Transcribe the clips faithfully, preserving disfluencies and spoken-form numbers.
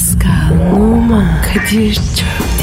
Pascal, Oman, Kadir çok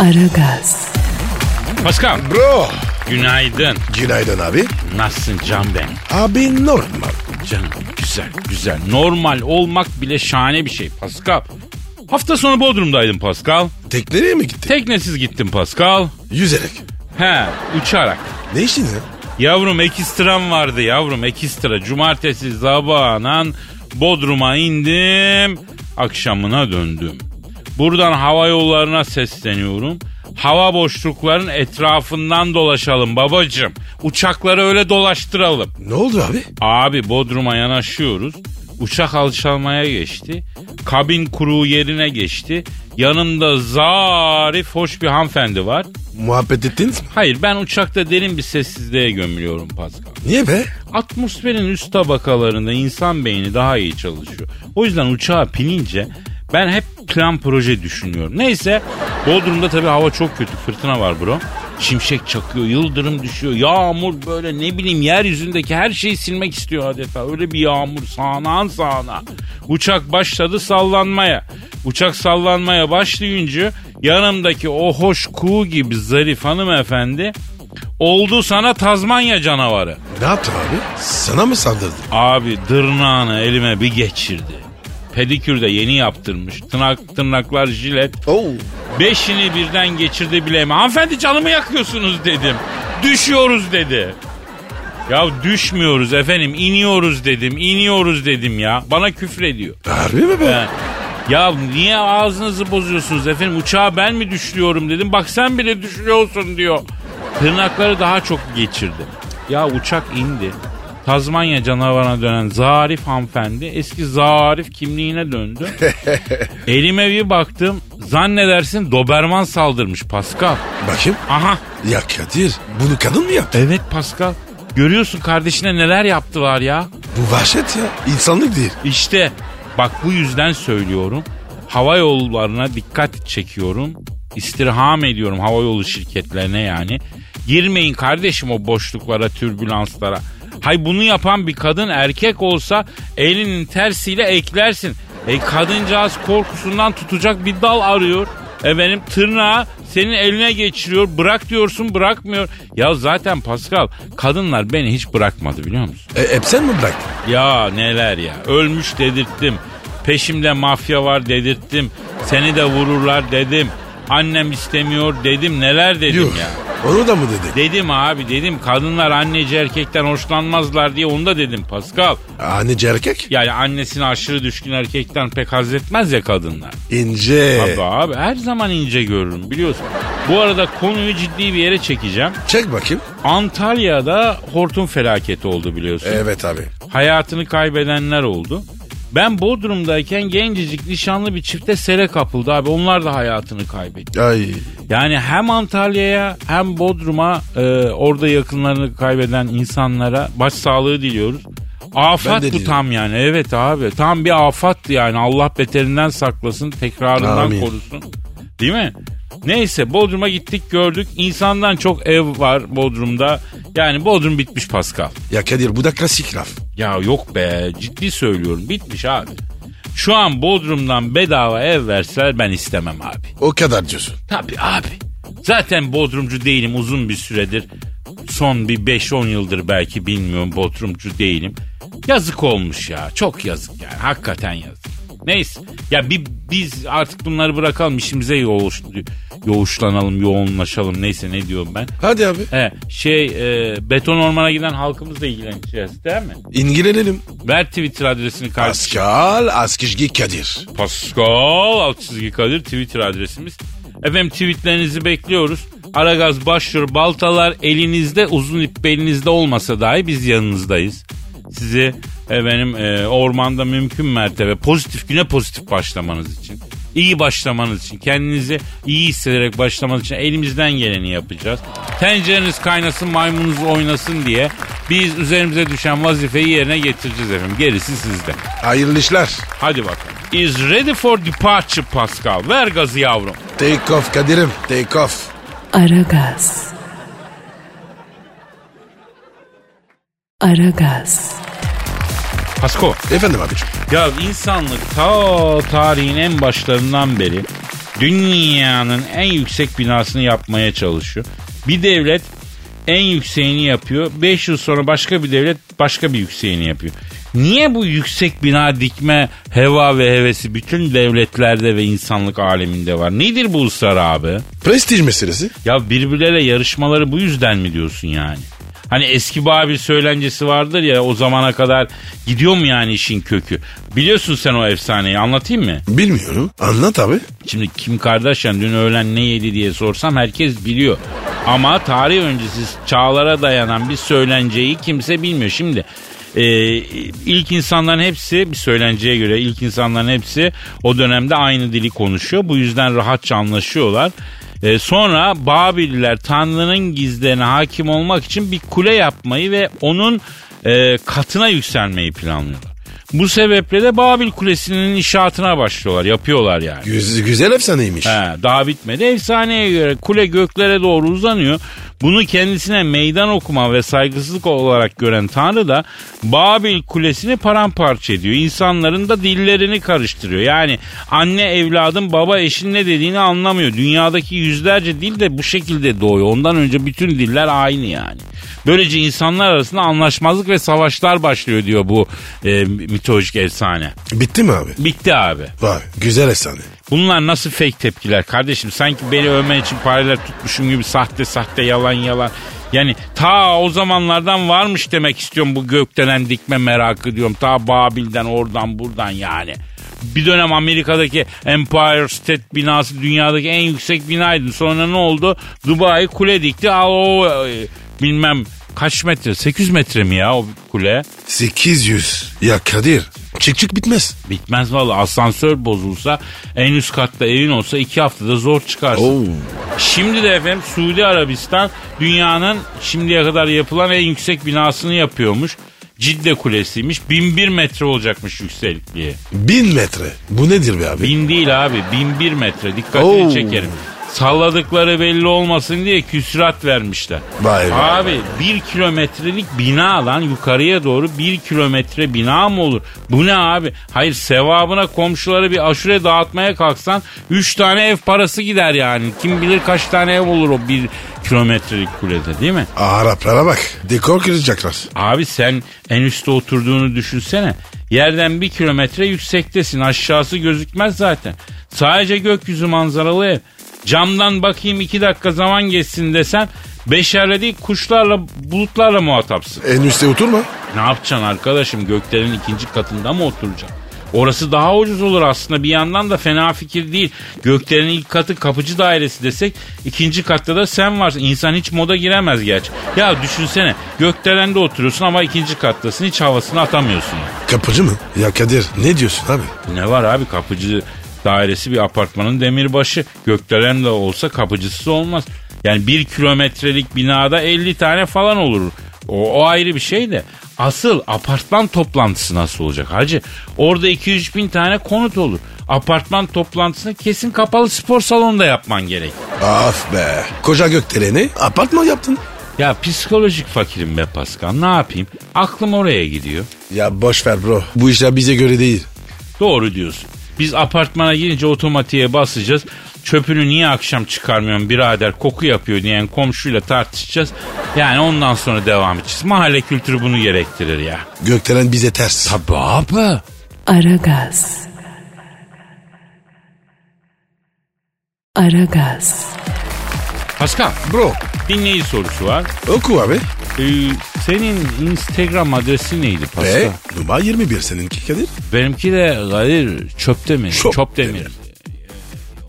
Aragaz. Paskal. Bro. Günaydın. Günaydın abi. Nasılsın can ben? Abi normal. Canım güzel güzel. Normal olmak bile şahane bir şey Paskal. Hafta sonu Bodrum'daydım Paskal. Tekneye mi gittin? Teknesiz gittim Paskal. Yüzerek. He, uçarak. Ne işin ya? Yavrum ekstram vardı yavrum ekstra. Cumartesi sabahından Bodrum'a indim. Akşamına döndüm. Buradan hava yollarına sesleniyorum. Hava boşlukların etrafından dolaşalım babacığım. Uçakları öyle dolaştıralım. Ne oldu abi? Abi Bodrum'a yanaşıyoruz. Uçak alçalmaya geçti. Kabin kuru yerine geçti. Yanımda zarif hoş bir hanımefendi var. Muhabbet ettiniz mi? Hayır, ben uçakta derin bir sessizliğe gömülüyorum Pascal. Niye be? Atmosferin üst tabakalarında insan beyni daha iyi çalışıyor. O yüzden uçağa binince ben hep plan proje düşünüyorum. Neyse, Bodrum'da tabii hava çok kötü, fırtına var bro. Şimşek çakıyor, yıldırım düşüyor, yağmur böyle ne bileyim yeryüzündeki her şeyi silmek istiyor adeta. Öyle bir yağmur sağanan sağana. Uçak başladı sallanmaya. Uçak sallanmaya başlayınca yanımdaki o hoş kuğu gibi zarif hanımefendi oldu sana Tazmanya canavarı. Ne yaptın abi? Sana mı saldırdı? Abi dırnağını elime bir geçirdi. Pedikür de yeni yaptırmış. Tırnak, tırnaklar jilet. Oh. Beşini birden geçirdi bileğime. Hanımefendi canımı yakıyorsunuz dedim. Düşüyoruz dedi. Ya düşmüyoruz efendim. İniyoruz dedim. İniyoruz dedim ya. Bana küfür ediyor. Harbi mi be? Ya niye ağzınızı bozuyorsunuz efendim? Uçağa ben mi düşüyorum dedim. Bak sen bile düşüyorsun diyor. Tırnakları daha çok geçirdi. Ya uçak indi. Tazmanya canavarına dönen zarif hanımefendi eski zarif kimliğine döndü. Elime bir baktım, zannedersin Doberman saldırmış Pascal. Bakayım. Aha. Ya Kadir, bunu kadın mı yaptı? Evet Pascal. Görüyorsun kardeşine neler yaptılar ya. Bu vahşet ya, insanlık değil. İşte bak bu yüzden söylüyorum. Hava yollarına dikkat çekiyorum. İstirham ediyorum havayolu şirketlerine yani. Girmeyin kardeşim o boşluklara, türbülanslara. Hay bunu yapan bir kadın erkek olsa elinin tersiyle eklersin. E kadıncağız korkusundan tutacak bir dal arıyor. E benim tırnağı senin eline geçiriyor. Bırak diyorsun, bırakmıyor. Ya zaten Pascal, kadınlar beni hiç bırakmadı biliyor musun? E, hep sen mi bıraktın? Ya neler ya. Ölmüş dedirttim. Peşimde mafya var dedirttim. Seni de vururlar dedim. Annem istemiyor dedim. Neler dedim Yuh. ya. Onu da mı dedin? Dedim abi dedim. Kadınlar anneci erkekten hoşlanmazlar diye onu da dedim Pascal. Anneci erkek? Yani annesine aşırı düşkün erkekten pek haz etmez ya kadınlar. İnce. Tabii abi, her zaman ince görürüm biliyorsun. Bu arada konuyu ciddi bir yere çekeceğim. Çek bakayım. Antalya'da hortum felaketi oldu biliyorsun. Evet abi. Hayatını kaybedenler oldu. Ben Bodrum'dayken gencecik nişanlı bir çifte sele kapıldı abi. Onlar da hayatını kaybetti. Ay. Yani hem Antalya'ya hem Bodrum'a e, orada yakınlarını kaybeden insanlara başsağlığı diliyoruz. Afat bu tam yani. Evet abi, tam bir afattı yani. Allah beterinden saklasın, tekrarından Amin. korusun. Değil mi? Neyse Bodrum'a gittik, gördük. İnsandan çok ev var Bodrum'da. Yani Bodrum bitmiş Pascal. Ya Kadir, bu da klasik laf. Ya yok be, ciddi söylüyorum, bitmiş abi. Şu an Bodrum'dan bedava ev verseler ben istemem abi. O kadar diyorsun. Tabii abi. Zaten Bodrumcu değilim uzun bir süredir. Son bir beş on yıldır belki, bilmiyorum, Bodrumcu değilim. Yazık olmuş ya, çok yazık yani, hakikaten yazık. Neyse ya bir, biz artık bunları bırakalım, işimize yoğuş, yoğuşlanalım, yoğunlaşalım, neyse ne diyorum ben. Hadi abi. He, şey e, beton ormana giden halkımızla ilgileneceğiz değil mi? İlgilenelim. Ver Twitter adresini kardeşim. Pascal Askizgi Kadir. Pascal Askizgi Kadir Twitter adresimiz. Efendim tweetlerinizi bekliyoruz. Aragaz başlıyor, baltalar elinizde, uzun ip belinizde olmasa dahi biz yanınızdayız. Sizi efendim, e, ormanda mümkün mertebe pozitif, güne pozitif başlamanız için, iyi başlamanız için, kendinizi iyi hissederek başlamanız için elimizden geleni yapacağız. Tencereniz kaynasın, maymununuz oynasın diye biz üzerimize düşen vazifeyi yerine getireceğiz efendim. Gerisi sizde. Hayırlı işler. Hadi bakalım. Is ready for departure Pascal. Ver gazı yavrum. Take off Kadir'im, take off. Aragaz. Aragaz. Pasko. Efendim abicim. Ya insanlık ta tarihin en başlarından beri dünyanın en yüksek binasını yapmaya çalışıyor. Bir devlet en yükseğini yapıyor. beş yıl sonra başka bir devlet başka bir yükseğini yapıyor. Niye bu yüksek bina dikme heva ve hevesi bütün devletlerde ve insanlık aleminde var? Nedir bu ısrar abi? Prestij meselesi. Ya birbirleriyle yarışmaları bu yüzden mi diyorsun yani? Hani eski Babil söylencesi vardır ya, o zamana kadar gidiyor mu yani işin kökü? Biliyorsun sen o efsaneyi, anlatayım mı? Bilmiyorum. Anlat abi. Şimdi Kim Kardashian dün öğlen ne yedi diye sorsam herkes biliyor. Ama tarih öncesi çağlara dayanan bir söylenceyi kimse bilmiyor. Şimdi e, ilk insanların hepsi, bir söylenceye göre ilk insanların hepsi o dönemde aynı dili konuşuyor. Bu yüzden rahatça anlaşıyorlar. Ee, sonra Babilliler Tanrı'nın gizlerine hakim olmak için bir kule yapmayı ve onun e, katına yükselmeyi planlıyorlar. Bu sebeple de Babil Kulesi'nin inşaatına başlıyorlar, yapıyorlar yani. Güzel, güzel efsaneymiş. He, daha bitmedi. Efsaneye göre kule göklere doğru uzanıyor. Bunu kendisine meydan okuma ve saygısızlık olarak gören Tanrı da Babil Kulesi'ni paramparça ediyor. İnsanların da dillerini karıştırıyor. Yani anne evladın, baba eşin ne dediğini anlamıyor. Dünyadaki yüzlerce dil de bu şekilde doğuyor. Ondan önce bütün diller aynı yani. Böylece insanlar arasında anlaşmazlık ve savaşlar başlıyor diyor bu e, mitolojik efsane. Bitti mi abi? Bitti abi. Vay, güzel efsane. Bunlar nasıl fake tepkiler kardeşim? Sanki beni övmen için paralel tutmuşum gibi sahte sahte yalan yalan. Yani ta o zamanlardan varmış demek istiyorum bu gökdelen dikme merakı diyorum. Ta Babil'den, oradan buradan yani. Bir dönem Amerika'daki Empire State binası dünyadaki en yüksek binaydı. Sonra ne oldu? Dubai kule dikti. Al o bilmem kaç metre? sekiz yüz metre mi ya o kule? sekiz yüz. Ya Kadir, çık çık bitmez. Bitmez vallahi. Asansör bozulsa, en üst katta evin olsa iki haftada zor çıkarsın. Oo. Şimdi de efendim Suudi Arabistan dünyanın şimdiye kadar yapılan en yüksek binasını yapıyormuş. Cidde Kulesi'ymiş. bin bir metre olacakmış yüksekliği. bin metre? Bu nedir be abi? bin değil abi. bin bir metre. Dikkatini Oo. çekerim. Salladıkları belli olmasın diye küsurat vermişler. Vay abi vay. Bir kilometrelik bina lan, yukarıya doğru bir kilometre bina mı olur? Bu ne abi? Hayır, sevabına komşuları bir aşure dağıtmaya kalksan üç tane ev parası gider yani. Kim bilir kaç tane ev olur o bir kilometrelik kulede, değil mi? Araplara bak. Dekor kıracaklar. Abi sen en üstte oturduğunu düşünsene. Yerden bir kilometre yüksektesin. Aşağısı gözükmez zaten. Sadece gökyüzü manzaralı ev. Camdan bakayım iki dakika zaman geçsin desen beşerle değil kuşlarla, bulutlarla muhatapsın. En üstte oturma. Ne yapacaksın arkadaşım, göklerin ikinci katında mı oturacaksın? Orası daha ucuz olur aslında, bir yandan da fena fikir değil. Göklerin ilk katı kapıcı dairesi desek, ikinci katta da sen varsın. İnsan hiç moda giremez gerçi. Ya düşünsene, gökdelende oturuyorsun ama ikinci kattasın, hiç havasını atamıyorsun. Kapıcı mı? Ya Kadir ne diyorsun abi? Ne var abi, kapıcı dairesi bir apartmanın demirbaşı. Gökdelen de olsa kapıcısı olmaz. Yani bir kilometrelik binada elli tane falan olur. O, o ayrı bir şey de. Asıl apartman toplantısı nasıl olacak hacı? Orada iki üç bin tane konut olur. Apartman toplantısını kesin kapalı spor salonunda yapman gerek. Af be. Koca gökdeleni apartman yaptın. Ya psikolojik fakirim be Pascal. Ne yapayım? Aklım oraya gidiyor. Ya boşver bro. Bu işler bize göre değil. Doğru diyorsun. Biz apartmana girince otomatiğe basacağız. Çöpünü niye akşam çıkarmıyorsun birader, koku yapıyor diyen komşuyla tartışacağız. Yani ondan sonra devam edeceğiz. Mahalle kültürü bunu gerektirir ya. Gökdelen bize ters. Tabii abi. Aragaz. Aragaz. Paskal. Bro. Dinleyici sorusu var. Oku abi. Ee, senin Instagram adresi neydi Paskal? Ve numara yirmi bir seninki Kadir. Benimki de Kadir Çöpdemir. Çöpdemir.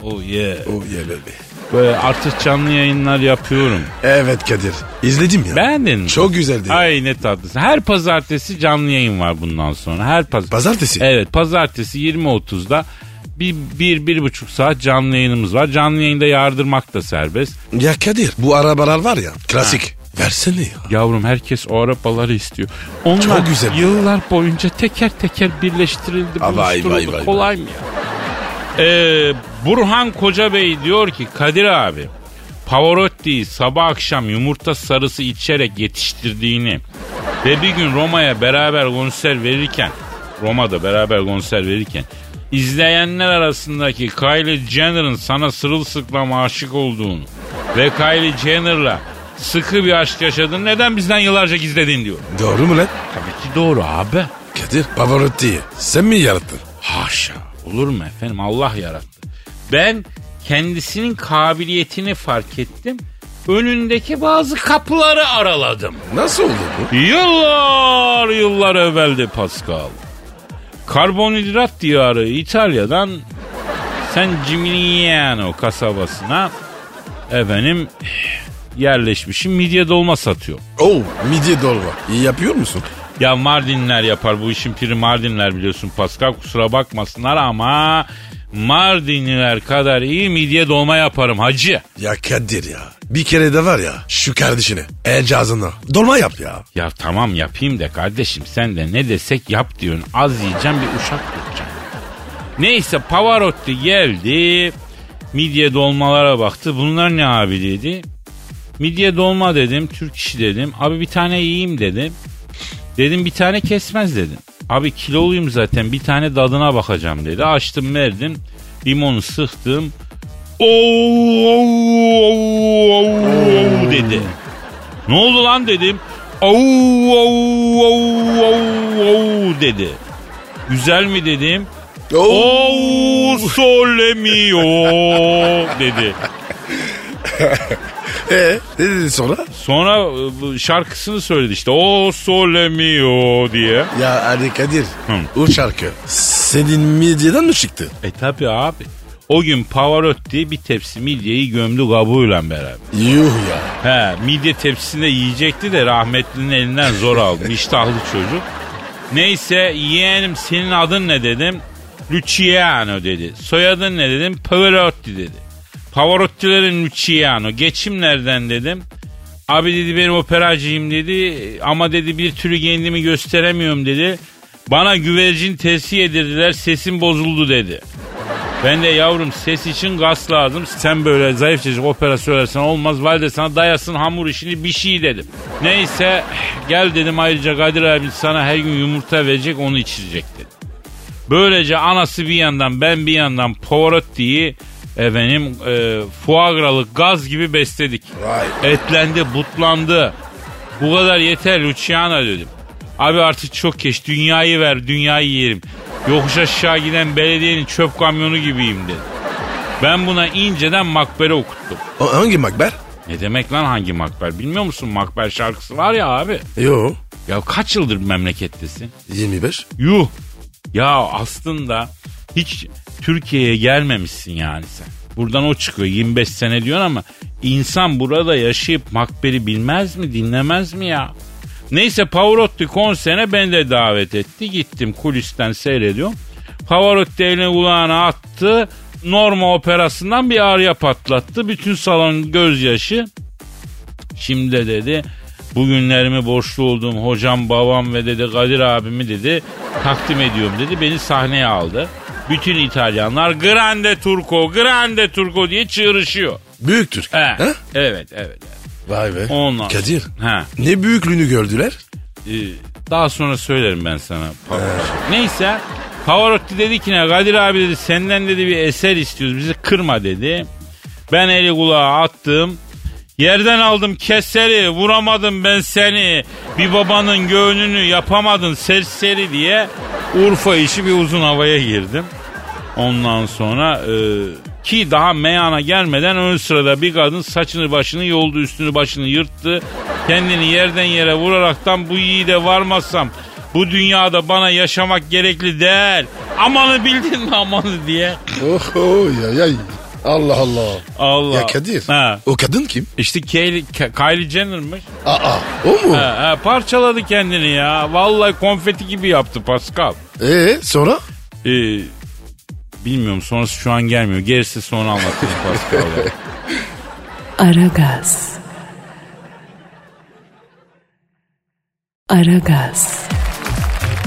Oh yeah. Oh yeah baby. Böyle artık canlı yayınlar yapıyorum. Evet Kadir. İzledim ya. Beğendin mi? Çok güzeldi. Ay ne tatlısın. Her pazartesi canlı yayın var bundan sonra. Her paz- Pazartesi? Evet, pazartesi yirmi otuzda bir, bir, bir buçuk saat canlı yayınımız var. Canlı yayında yardırmak da serbest. Ya Kadir, bu arabalar var ya klasik. Ha. Versene ya. Yavrum herkes o arabaları istiyor. Onlar çok güzel yıllar ya. Boyunca teker teker birleştirildi. Vay vay vay. Kolay mı ya? Ee, Burhan Kocabey diyor ki Kadir abi, Pavarotti'yi sabah akşam yumurta sarısı içerek yetiştirdiğini ve bir gün Roma'ya beraber konser verirken Roma'da beraber konser verirken izleyenler arasındaki Kylie Jenner'ın sana sırılsıklam aşık olduğunu ve Kylie Jenner'la sıkı bir aşk yaşadığını neden bizden yıllarca gizledin diyor. Doğru mu lan? Tabii ki doğru abi. Kadir, Pavarotti'yi sen mi yarattın? Haşa. Olur mu efendim? Allah yarattı. Ben kendisinin kabiliyetini fark ettim. Önündeki bazı kapıları araladım. Nasıl oldu bu? Yıllar yıllar evvelde Pascal. Karbonhidrat diyarı İtalya'dan San Gimignano kasabasına efendim yerleşmişim. Midye dolma satıyor. Oo, midye dolma. İyi yapıyor musun? Ya Mardinler yapar, bu işin piri Mardinler biliyorsun Pascal, kusura bakmasınlar ama Mardinliler kadar iyi midye dolma yaparım hacı. Ya Kadir ya, bir kere de var ya şu kardeşine el cazına dolma yap ya. Ya tamam yapayım da kardeşim, sen de ne desek yap diyorsun, az yiyeceğim bir uşak tutacağım. Neyse Pavarotti geldi, midye dolmalara baktı, bunlar ne abi dedi. Midye dolma dedim, Türk işi dedim, abi bir tane yiyeyim dedim. Dedim bir tane kesmez dedim. Abi kiloluyum zaten, bir tane dadına bakacağım dedi. Açtım verdim. Limonu sıktım. Ooo dedi. Ne oldu lan dedim. Ooo dedi. Güzel mi dedim. Ooo solemiyor dedi. Eee ne dedi sonra? Sonra şarkısını söyledi işte. O sole mio diye. Ya Ali Kadir, hı, o şarkı senin midyeden mi çıktı? E tabi abi. O gün Pavarotti bir tepsi midyeyi gömdü kabuğuyla beraber. Yuh ya. He, midye tepsisinde yiyecekti de rahmetlinin elinden zor aldı. İştahlı çocuk. Neyse yeğenim senin adın ne dedim. Luciano dedi. Soyadın ne dedim. Pavarotti dedi. Pavarottilerin Luciano. Geçim nereden dedim. Abi dedi benim operacıyım dedi. Ama dedi bir türlü kendimi gösteremiyorum dedi. Bana güvercin testi yedirdiler. Sesim bozuldu dedi. Ben de yavrum ses için gaz lazım. Sen böyle zayıf çocuk opera söylersen olmaz. Valide sana dayasın hamur işini bir şey dedim. Neyse gel dedim, ayrıca Kadir abi sana her gün yumurta verecek, onu içirecek dedi. Böylece anası bir yandan ben bir yandan Pavarotti'yi efendim e, fuagralık gaz gibi besledik. Vay. Etlendi, butlandı. Bu kadar yeter Luciana dedim. Abi artık çok geç, dünyayı ver, dünyayı yerim. Yokuş aşağı giden belediyenin çöp kamyonu gibiyim dedi. Ben buna inceden Makber'i okuttum. O, hangi Makber? Ne demek lan hangi Makber? Bilmiyor musun, Makber şarkısı var ya abi. Yo. Ya kaç yıldır memlekettesin? yirmi beş. Yuh. Ya aslında hiç Türkiye'ye gelmemişsin yani sen. Buradan o çıkıyor, yirmi beş sene diyorsun ama insan burada yaşayıp Makber'i bilmez mi, dinlemez mi ya? Neyse Pavarotti konserine beni de davet etti. Gittim, kulisten seyrediyorum. Pavarotti elini kulağına attı. Norma operasından bir ağrıya patlattı. Bütün salon gözyaşı. Şimdi dedi bugünlerimi borçlu olduğum hocam, babam ve dedi Kadir abimi dedi takdim ediyorum dedi. Beni sahneye aldı. Bütün İtalyanlar Grande Turco, Grande Turco diye çığırışıyor. Büyük Türk. Evet, ha? Evet, evet. Vay be. Ondan Kadir, ha. Ne büyüklüğünü gördüler? Ee, daha sonra söylerim ben sana. Ee. Neyse, Pavarotti dedi ki ne, Kadir abi dedi senden dedi bir eser istiyoruz, bizi kırma dedi. Ben eli kulağa attım. Yerden aldım keseri, vuramadım ben seni. Bir babanın göğününü yapamadın serseri diye Urfa işi bir uzun havaya girdim. Ondan sonra e, ki daha meyana gelmeden ön sırada bir kadın saçını başını yoldu, üstünü başını yırttı. Kendini yerden yere vuraraktan bu yiğide varmazsam bu dünyada bana yaşamak gerekli değil. Amanı bildin mi amanı diye. Oho ya ya. Allah Allah. Allah. Ya Kadir. Ha. O kadın kim? İşte Kay- Kay- Kylie Jenner'mış. Aa, o mu? Ha, ha, parçaladı kendini ya. Vallahi konfeti gibi yaptı Pascal. Eee sonra? Ee, bilmiyorum, sonrası şu an gelmiyor. Gerisi sonra anlatayım Pascal'a. Aragaz. Aragaz.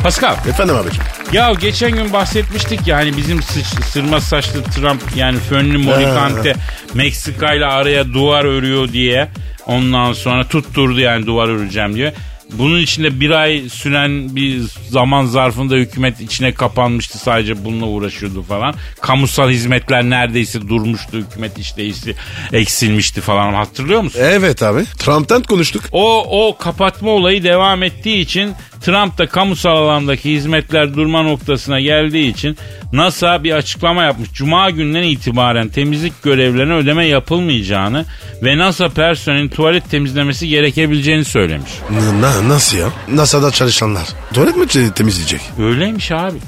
Pascal. Efendim abiciğim. Ya geçen gün bahsetmiştik ya hani bizim sıç, sırma saçlı Trump yani fönlü Morikante Meksika ile araya duvar örüyor diye. Ondan sonra tutturdu yani duvar öreceğim diye. Bunun içinde bir ay süren bir zaman zarfında hükümet içine kapanmıştı, sadece bununla uğraşıyordu falan. Kamusal hizmetler neredeyse durmuştu, hükümet işleyişi eksilmişti falan, hatırlıyor musun? Evet abi, Trump'tan konuştuk. O, o kapatma olayı devam ettiği için Trump da kamusal alandaki hizmetler durma noktasına geldiği için NASA bir açıklama yapmış. Cuma gününden itibaren temizlik görevlerine ödeme yapılmayacağını ve NASA personelinin tuvalet temizlemesi gerekebileceğini söylemiş. Na, nasıl ya? NASA'da çalışanlar tuvalet mi temizleyecek? Öyleymiş abi.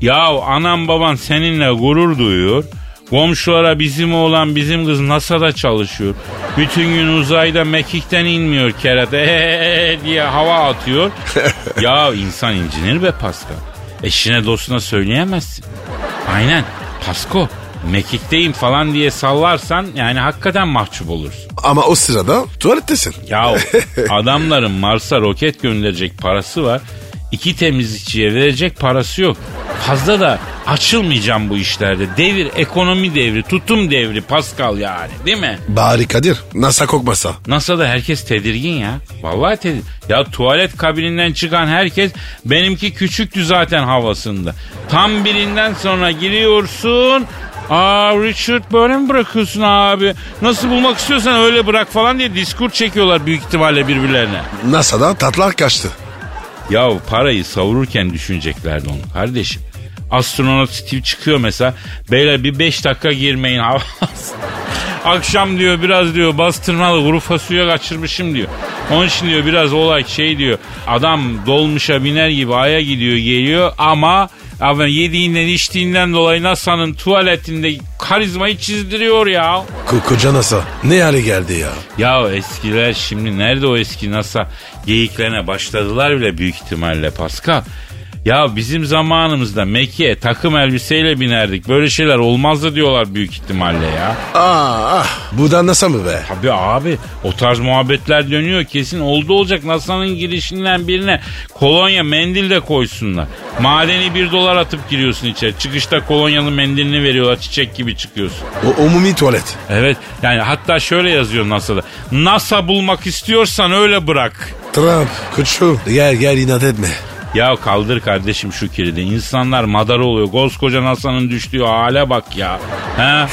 Yahu anam baban seninle gurur duyuyor. Komşulara bizim oğlan bizim kız NASA'da çalışıyor. Bütün gün uzayda mekikten inmiyor kerata ee diye hava atıyor. Ya insan incinir be Pascal. Eşine dostuna söyleyemezsin. Aynen Pasko mekikteyim falan diye sallarsan yani hakikaten mahcup olursun. Ama o sırada tuvalettesin. Ya adamların Mars'a roket gönderecek parası var. İki temizlikçiye verecek parası yok. Fazla da açılmayacağım bu işlerde. Devir, ekonomi devri, tutum devri Pascal yani, değil mi? Bari Kadir, NASA kokmasa. NASA'da herkes tedirgin ya. Vallahi tedirgin. Ya tuvalet kabininden çıkan herkes benimki küçüktü zaten havasında. Tam birinden sonra giriyorsun. Aa Richard böyle mi bırakıyorsun abi? Nasıl bulmak istiyorsan öyle bırak falan diye diskur çekiyorlar büyük ihtimalle birbirlerine. NASA'dan tatlar kaçtı. Ya parayı savururken düşüneceklerdi onu kardeşim. Astronot Steve çıkıyor mesela. Beyler bir beş dakika girmeyin. Akşam diyor biraz diyor bastırmalı kuru fasulye kaçırmışım diyor. Onun için diyor biraz olay şey diyor. Adam dolmuşa biner gibi aya gidiyor geliyor ama abi yediğinden içtiğinden dolayı NASA'nın tuvaletinde karizmayı çizdiriyor ya. Koca NASA ne hale geldi ya. Ya eskiler şimdi nerede o eski NASA geyiklerine başladılar bile büyük ihtimalle Pascal. Ya bizim zamanımızda Mekke'ye takım elbiseyle binerdik. Böyle şeyler olmazdı diyorlar büyük ihtimalle ya. Aa, ah, bu da NASA mı be? Tabii abi, o tarz muhabbetler dönüyor kesin. Oldu olacak NASA'nın girişinden birine kolonya mendil de koysunlar. Madeni bir dolar atıp giriyorsun içeri. Çıkışta kolonyalı mendilini veriyorlar, çiçek gibi çıkıyorsun. O umumi tuvalet. Evet yani hatta şöyle yazıyor NASA'da. NASA bulmak istiyorsan öyle bırak. Trump koçum gel gel inat etme. Ya kaldır kardeşim şu kilidi. İnsanlar madara oluyor. Koskoca NASA'nın düştüğü hale bak ya. He?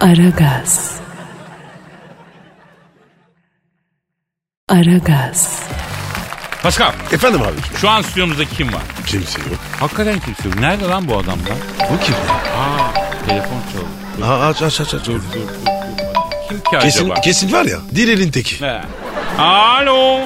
Aragaz. Aragaz. Pascal. Efendim abi. Şu an stüdyomuzda kim var? Kimse yok. Hakikaten kimse yok. Nerede lan bu adam lan? Bu kim? Aa, telefon çalıyor. Aa, aç aç aç aç. Dur, dur, dur, dur. Kim ki kesin, acaba? Kesin var ya. Dilelin teki. He. Alo.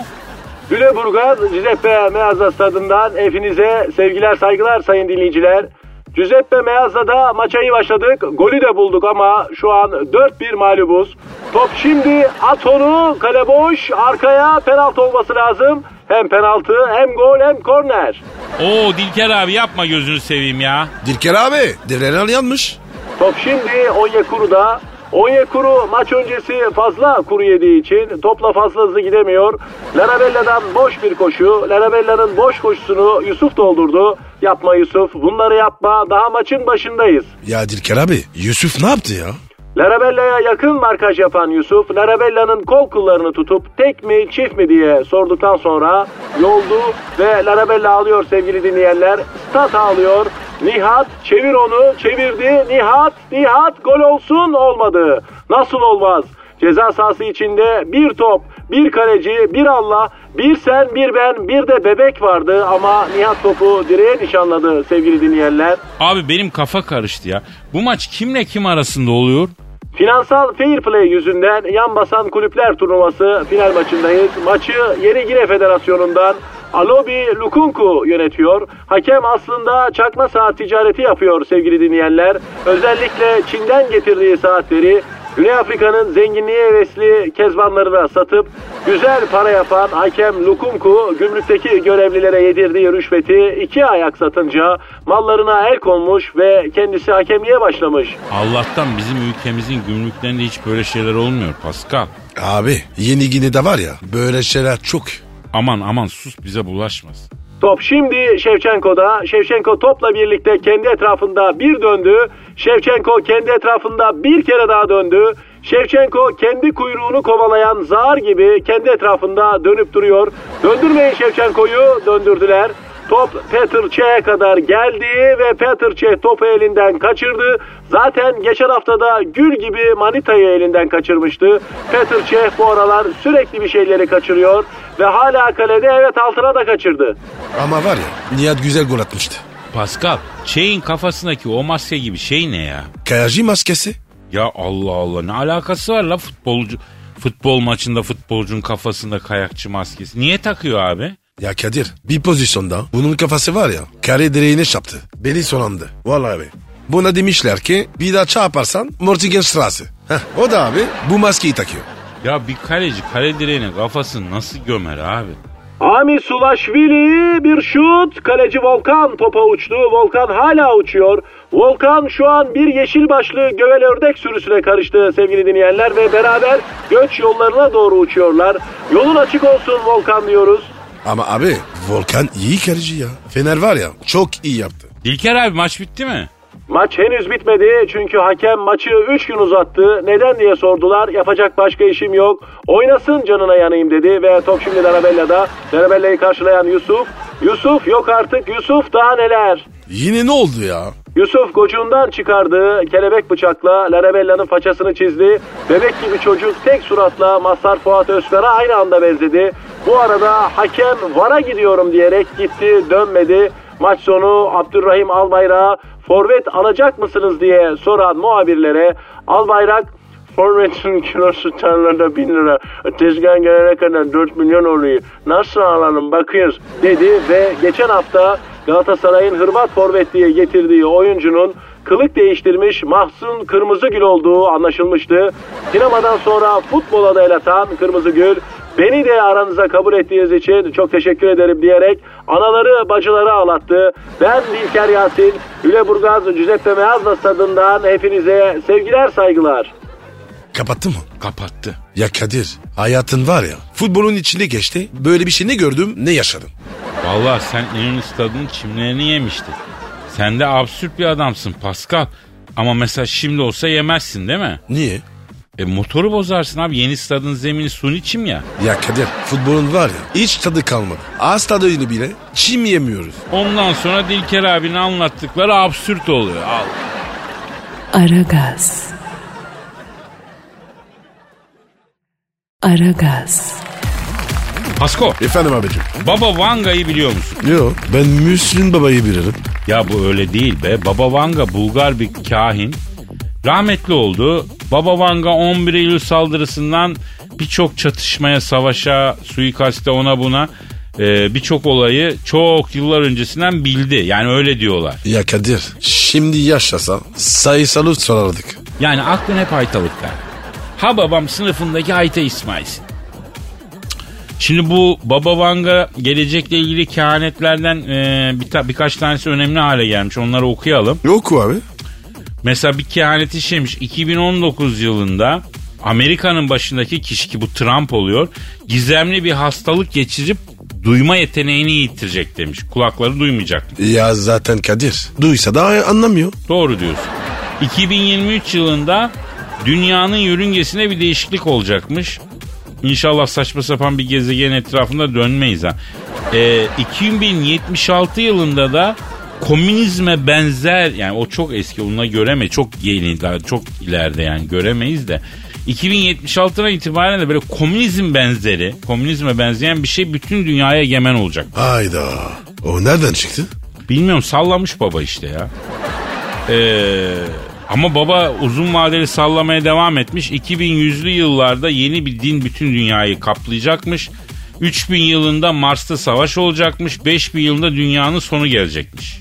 Lüleburgaz, Giuseppe Meazza stadından hepinize sevgiler saygılar sayın dinleyiciler. Giuseppe Meazza'da maça iyi başladık, golü de bulduk ama şu an dört bir mağlubuz. Top şimdi at onu, kale boş, arkaya penaltı olması lazım. Hem penaltı hem gol hem korner. Oo Dilker abi yapma gözünü seveyim ya. Dilker abi, direler yanmış. Top şimdi Onyekuru'da. Onyekuru maç öncesi fazla kuru yediği için topla fazla hızlı gidemiyor. Larabella'dan boş bir koşu. Larabella'nın boş koşusunu Yusuf doldurdu. Yapma Yusuf, bunları yapma. Daha maçın başındayız. Ya Dilker abi, Yusuf ne yaptı ya? Larabella'ya yakın markaj yapan Yusuf, Larabella'nın kol kullarını tutup tek mi çift mi diye sorduktan sonra yoldu ve Larabella ağlıyor sevgili dinleyenler. Stat ağlıyor. Nihat çevir onu, çevirdi. Nihat, Nihat gol olsun, olmadı. Nasıl olmaz? Ceza sahası içinde bir top, bir kaleci, bir Allah, bir sen, bir ben, bir de bebek vardı ama Nihat topu direğe nişanladı sevgili dinleyenler. Abi benim kafa karıştı ya. Bu maç kimle kim arasında oluyor? Finansal fair play yüzünden yan basan kulüpler turnuvası final maçındayız. Maçı Yeni Gine Federasyonu'ndan Alobi Lukunku yönetiyor. Hakem aslında çakma saat ticareti yapıyor sevgili dinleyenler. Özellikle Çin'den getirdiği saatleri Güney Afrika'nın zenginliğe hevesli kezbanlarına satıp güzel para yapan hakem Lukunku, gümrükteki görevlilere yedirdiği rüşveti iki ayak satınca mallarına el konmuş ve kendisi hakemliğe başlamış. Allah'tan bizim ülkemizin gümrüklerinde hiç böyle şeyler olmuyor Pascal. Abi Yeni Gine'de var ya böyle şeyler çok. Aman aman sus, bize bulaşmasın. Top şimdi Şevçenko'da. Şevçenko topla birlikte kendi etrafında bir döndü. Şevçenko kendi etrafında bir kere daha döndü. Şevçenko kendi kuyruğunu kovalayan zar gibi kendi etrafında dönüp duruyor. Döndürmeyin Şevçenko'yu, döndürdüler. Top Petr Çeh'e kadar geldi ve Petr Çeh topu elinden kaçırdı. Zaten geçen haftada gül gibi manitayı elinden kaçırmıştı. Petr Çeh bu aralar sürekli bir şeyleri kaçırıyor ve hala kalede, evet, altına da kaçırdı. Ama var ya, Nihat güzel gol atmıştı. Pascal, Çeh'in kafasındaki o maske gibi şey ne ya? Kayacı maskesi. Ya Allah Allah, ne alakası var la futbolcu? Futbol maçında futbolcunun kafasında kayakçı maskesi. Niye takıyor abi? Ya Kadir, bir pozisyonda bunun kafası var ya, kare direğine çarptı. Beni sonlandı. Vallahi abi. Buna demişler ki bir daha çarparsan Mortigenstrasse. O da abi bu maskeyi takıyor. Ya bir kaleci kare direğine kafasını nasıl gömer abi? Ami Sulaşvili bir şut. Kaleci Volkan topa uçtu. Volkan hala uçuyor. Volkan şu an bir yeşil başlı gövel ördek sürüsüne karıştı sevgili dinleyenler ve beraber göç yollarına doğru uçuyorlar. Yolun açık olsun Volkan diyoruz. Ama abi Volkan iyi kaleci ya. Fener var ya çok iyi yaptı. İlker abi maç bitti mi? Maç henüz bitmedi çünkü hakem maçı üç gün uzattı. Neden diye sordular. Yapacak başka işim yok. Oynasın canına yanayım dedi ve top şimdi Darabella'da. Darabella'yı karşılayan Yusuf. Yusuf yok artık, Yusuf daha neler. Yine ne oldu ya? Yusuf kocuğundan çıkardığı kelebek bıçakla Larabella'nın façasını çizdi. Bebek gibi çocuk tek suratla Mazhar Fuat Özkar'a aynı anda benzedi. Bu arada hakem VAR'a gidiyorum diyerek gitti, dönmedi. Maç sonu Abdurrahim Albayrak'a forvet alacak mısınız diye soran muhabirlere Albayrak forvetin kilosu tarlada bin lira, tezgah gelene kadar dört milyon oluyor, nasıl alalım bakıyoruz dedi ve geçen hafta Galatasaray'ın Hırvat forvet diye getirdiği oyuncunun kılık değiştirmiş Mahsun Kırmızıgül olduğu anlaşılmıştı. Sinemadan sonra futbola da el atan Kırmızıgül, beni de aranıza kabul ettiğiniz için çok teşekkür ederim diyerek anaları bacıları ağlattı. Ben Dilker Yasin, Lüleburgaz Giuseppe Meazza stadından hepinize sevgiler saygılar. Kapattı mı? Kapattı. Ya Kadir, hayatın var ya futbolun içinde geçti, böyle bir şey ne gördüm ne yaşadım. Vallahi sen İnönü stadının çimlerini yemiştin. Sen de absürt bir adamsın Pascal. Ama mesela şimdi olsa yemezsin değil mi? Niye? E motoru bozarsın abi, yeni stadın zemini suni çim ya. Ya Kadir, futbolun var ya hiç tadı kalmadı. Az tadını bile çim yemiyoruz. Ondan sonra Dilker abinin anlattıkları absürt oluyor. Al. Aragaz. Aragaz. Pasko. Efendim abicim. Baba Vanga'yı biliyor musun? Yok, ben Müslüm Baba'yı bilirim. Ya bu öyle değil be. Baba Vanga Bulgar bir kahin. Rahmetli oldu. Baba Vanga on bir Eylül saldırısından birçok çatışmaya, savaşa, suikaste, ona buna e, birçok olayı çok yıllar öncesinden bildi. Yani öyle diyorlar. Ya Kadir, şimdi yaşasa sayısalı sorardık. Yani aklın hep haytalıklar. Ha babam sınıfındaki Hayta İsmail'sin. Şimdi bu Baba Vanga gelecekle ilgili kehanetlerden e, bir ta, birkaç tanesi önemli hale gelmiş. Onları okuyalım. Yok abi. Mesela bir kehaneti şeymiş. iki bin on dokuz yılında Amerika'nın başındaki kişi ki bu Trump oluyor. Gizemli bir hastalık geçirip duyma yeteneğini yitirecek demiş. Kulakları duymayacak. Ya zaten Kadir, duysa da anlamıyor. Doğru diyorsun. iki bin yirmi üç yılında dünyanın yörüngesine bir değişiklik olacakmış. İnşallah saçma sapan bir gezegen etrafında dönmeyiz ha. E, iki bin yetmiş altı yılında da komünizme benzer, yani o çok eski, onunla göremeyiz. Çok yeni, daha çok ileride yani göremeyiz de. iki bin yetmiş altıdan itibaren de böyle komünizm benzeri, komünizme benzeyen bir şey bütün dünyaya egemen olacak. Hayda. O nereden çıktı? Bilmiyorum, sallamış baba işte ya. Eee... Ama baba uzun vadeli sallamaya devam etmiş. iki bin yüzlü yıllarda yeni bir din bütün dünyayı kaplayacakmış. üç bin yılında Mars'ta savaş olacakmış, beş bin yılında dünyanın sonu gelecekmiş.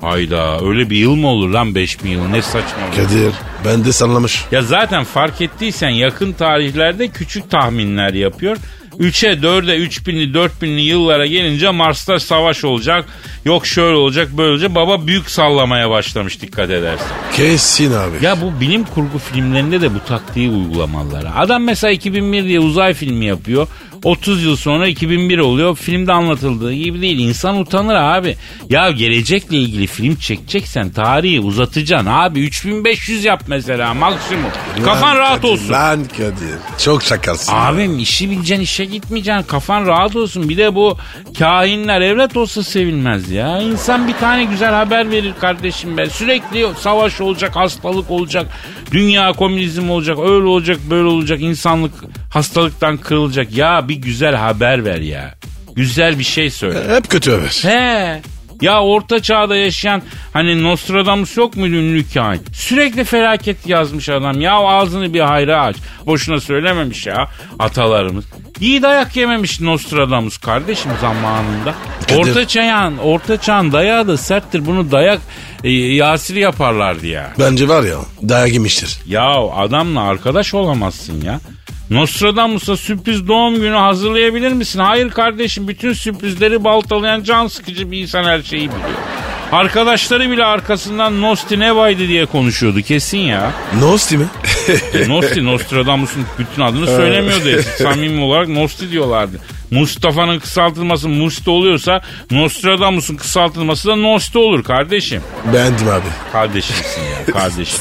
Hayda, öyle bir yıl mı olur lan beş bin yıl, ne saçma. Kadir, ben de sallamış. Ya zaten fark ettiysen yakın tarihlerde küçük tahminler yapıyor. üçe dörde üç binli dört binli yıllara gelince Mars'ta savaş olacak, yok şöyle olacak böyle olacak, baba büyük sallamaya başlamış dikkat edersin. Kesin abi. Ya bu bilim kurgu filmlerinde de bu taktiği uygulamalılar. Adam mesela iki bin bir diye uzay filmi yapıyor, otuz yıl sonra iki bin bir oluyor, filmde anlatıldığı gibi değil. İnsan utanır abi. Ya gelecekle ilgili film çekeceksen tarihi uzatacaksın abi, üç bin beş yüz yap mesela maksimum, kafan rahat olsun. Lan Kadir çok şakasın. Abim ya. İşi bileceksin, işe gitmeyeceksin, kafan rahat olsun. Bir de bu kahinler evlat olsa sevinmez ya. İnsan bir tane güzel haber verir kardeşim ben. Sürekli savaş olacak, hastalık olacak, dünya komünizm olacak, öyle olacak böyle olacak, insanlık hastalıktan kırılacak. Ya bir güzel haber ver ya. Güzel bir şey söyle. Hep kötü haber. He. Ya orta çağda yaşayan hani Nostradamus yok muydu, ünlü kahin? Sürekli felaket yazmış adam. Ya ağzını bir hayra aç. Boşuna söylememiş ya atalarımız. İyi dayak yememiş Nostradamus kardeşim zamanında. Orta çağın, orta çağın dayağı da serttir. Bunu dayak e, yasiri yaparlardı ya. Bence var ya, dayak yemiştir. Ya adamla arkadaş olamazsın ya. Nostradamus'a sürpriz doğum günü hazırlayabilir misin? Hayır kardeşim, bütün sürprizleri baltalayan can sıkıcı bir insan her şeyi biliyor. Arkadaşları bile arkasından Nosti ne vaydı diye konuşuyordu kesin ya. Nosti mi? Nosti, Nostradamus'un bütün adını söylemiyordu. Samimi olarak Nosti diyorlardı. Mustafa'nın kısaltılması Musti oluyorsa Nostradamus'un kısaltılması da Nosti olur kardeşim. Beğendim abi. Kardeşimsin ya kardeşim.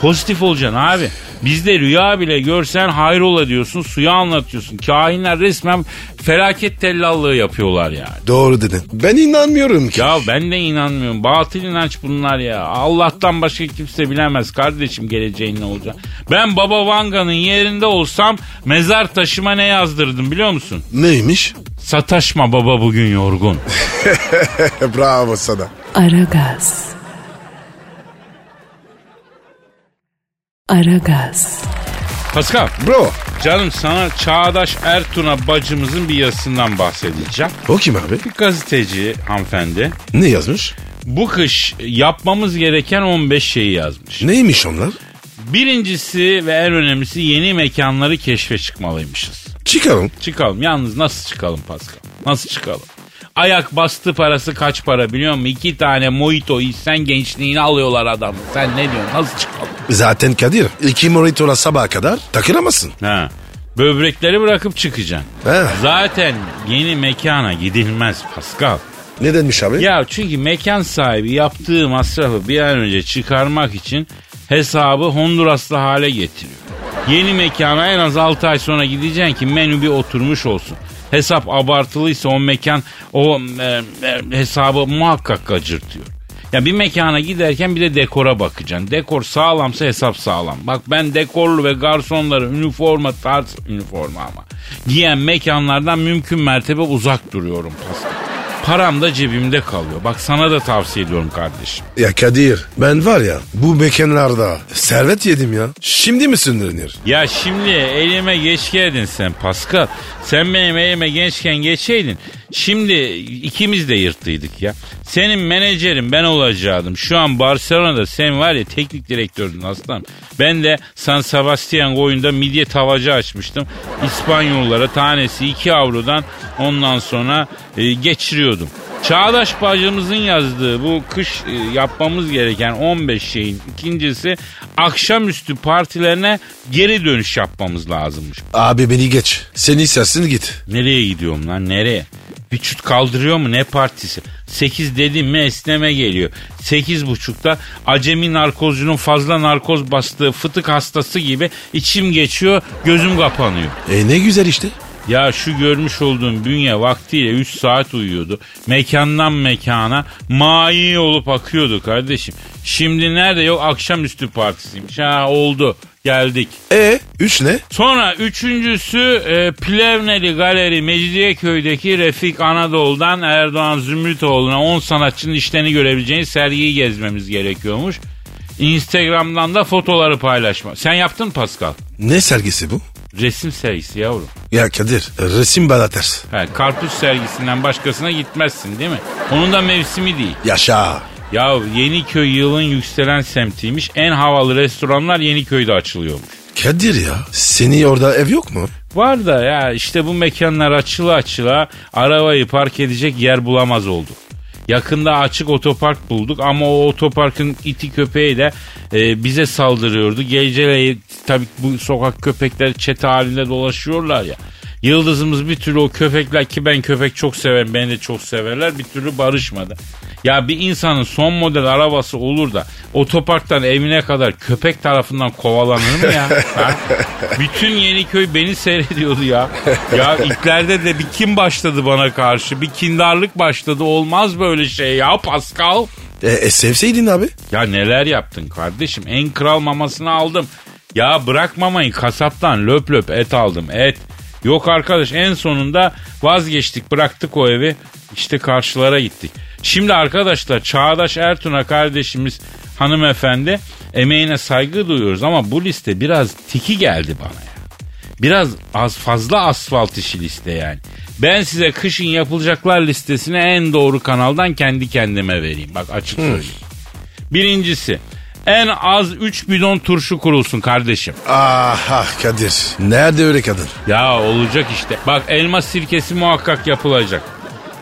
Pozitif olacaksın abi. Bizde rüya bile görsen hayrola diyorsun, suya anlatıyorsun. Kahinler resmen felaket tellallığı yapıyorlar yani. Doğru dedin. Ben inanmıyorum ki. Ya ben de inanmıyorum. Batıl inanç bunlar ya. Allah'tan başka kimse bilemez kardeşim geleceğin ne olacak. Ben Baba Vanga'nın yerinde olsam mezar taşıma ne yazdırdım biliyor musun? Neymiş? Sataşma baba, bugün yorgun. Bravo sana. Aragaz. Aragaz. Pascal. Bro. Canım sana Çağdaş Ertuğ'a bacımızın bir yazısından bahsedeceğim. O kim abi? Bir gazeteci hanımefendi. Ne yazmış? Bu kış yapmamız gereken on beş şeyi yazmış. Neymiş onlar? Birincisi ve en önemlisi yeni mekanları keşfe çıkmalıymışız. Çıkalım. Çıkalım. Yalnız nasıl çıkalım Pascal? Nasıl çıkalım? Ayak bastı parası kaç para biliyor musun? İki tane mojito içsen gençliğini alıyorlar adamı. Sen ne diyorsun? Nasıl çıkalım? Zaten Kadir, iki mojitola sabaha kadar takılamazsın. Ha. Böbrekleri bırakıp çıkacaksın. He. Zaten yeni mekana gidilmez Pascal. Nedenmiş abi? Ya çünkü mekan sahibi yaptığı masrafı bir an önce çıkarmak için hesabı Honduraslı hale getiriyor. Yeni mekana en az altı ay sonra gideceksin ki menü bir oturmuş olsun. Hesap abartılıysa o mekan o e, e, hesabı muhakkak kaçırtıyor. Ya bir mekana giderken bir de dekora bakacaksın. Dekor sağlamsa hesap sağlam. Bak ben dekorlu ve garsonları üniforma tarz üniforma ama giyen mekanlardan mümkün mertebe uzak duruyorum. Param da cebimde kalıyor. Bak sana da tavsiye ediyorum kardeşim. Ya Kadir, ben var ya bu mekanlarda servet yedim ya. Şimdi mi sindirinir? Ya şimdi elime geç geldin sen Pascal. Sen benim elime gençken geçeydin. Şimdi ikimiz de yırttıydık ya. Senin menajerin ben olacaktım. Şu an Barcelona'da sen var ya teknik direktördün aslanım. Ben de San Sebastian koyunda midye tavacı açmıştım. İspanyollara tanesi iki avrodan ondan sonra e, geçiriyordum. Çağdaş bacımızın yazdığı bu kış e, yapmamız gereken on beş şeyin ikincisi akşamüstü partilerine geri dönüş yapmamız lazımmış. Abi beni geç. Seni istersin git. Nereye gidiyorum lan, nereye? Bir çut kaldırıyor mu ne partisi? sekiz dedim mi esneme geliyor. sekiz buçukta acemi narkozcunun fazla narkoz bastığı fıtık hastası gibi içim geçiyor, gözüm kapanıyor. E ne güzel işte. Ya şu görmüş olduğun bünye vaktiyle üç saat uyuyordu. Mekandan mekana mayi olup akıyordu kardeşim. Şimdi nerede yok akşamüstü partisiymiş. Ha oldu. Geldik. E üç ne? Sonra üçüncüsü e, Plevneli Galeri Mecidiyeköy'deki Refik Anadolu'dan Erdoğan Zümrütoğlu'na on sanatçının işlerini görebileceğiniz sergiyi gezmemiz gerekiyormuş. Instagram'dan da fotoları paylaşma. Sen yaptın Pascal. Ne sergisi bu? Resim sergisi yavrum. Ya Kadir, resim bana ters. He, kartuş sergisinden başkasına gitmezsin değil mi? Onun da mevsimi değil. Yaşa. Ya Yeniköy yılın yükselen semtiymiş. En havalı restoranlar Yeniköy'de açılıyormuş. Kadir ya, senin orada ev yok mu? Var da ya işte bu mekanlar açıla açıla arabayı park edecek yer bulamaz olduk. Yakında açık otopark bulduk ama o otoparkın iti köpeği de e, bize saldırıyordu. Geceleyin tabii bu sokak köpekleri çete halinde dolaşıyorlar ya. Yıldızımız bir türlü o köpekler, ki ben köpek çok severim, beni de çok severler, bir türlü barışmadı. Ya bir insanın son model arabası olur da otoparktan evine kadar köpek tarafından kovalanır mı ya? Ha? Bütün Yeniköy beni seyrediyordu ya. Ya iklerde de bir kin başladı bana karşı. Bir kindarlık başladı. Olmaz böyle şey ya Pascal. E, e sevseydin abi. Ya neler yaptın kardeşim? En kral mamasını aldım. Ya bırak mamayı, kasaptan löp löp et aldım, et. Yok arkadaş, en sonunda vazgeçtik, bıraktık o evi, işte karşılara gittik. Şimdi arkadaşlar, Çağdaş Ertuğ'a kardeşimiz, hanımefendi, emeğine saygı duyuyoruz ama bu liste biraz tiki geldi bana ya. Biraz az fazla asfalt işi liste yani. Ben size kışın yapılacaklar listesini en doğru kanaldan kendi kendime vereyim. Bak açık söyleyeyim. Birincisi, en az üç bidon turşu kurulsun kardeşim. Aha Kadir, nerede öyle kadın? Ya olacak işte. Bak elma sirkesi muhakkak yapılacak.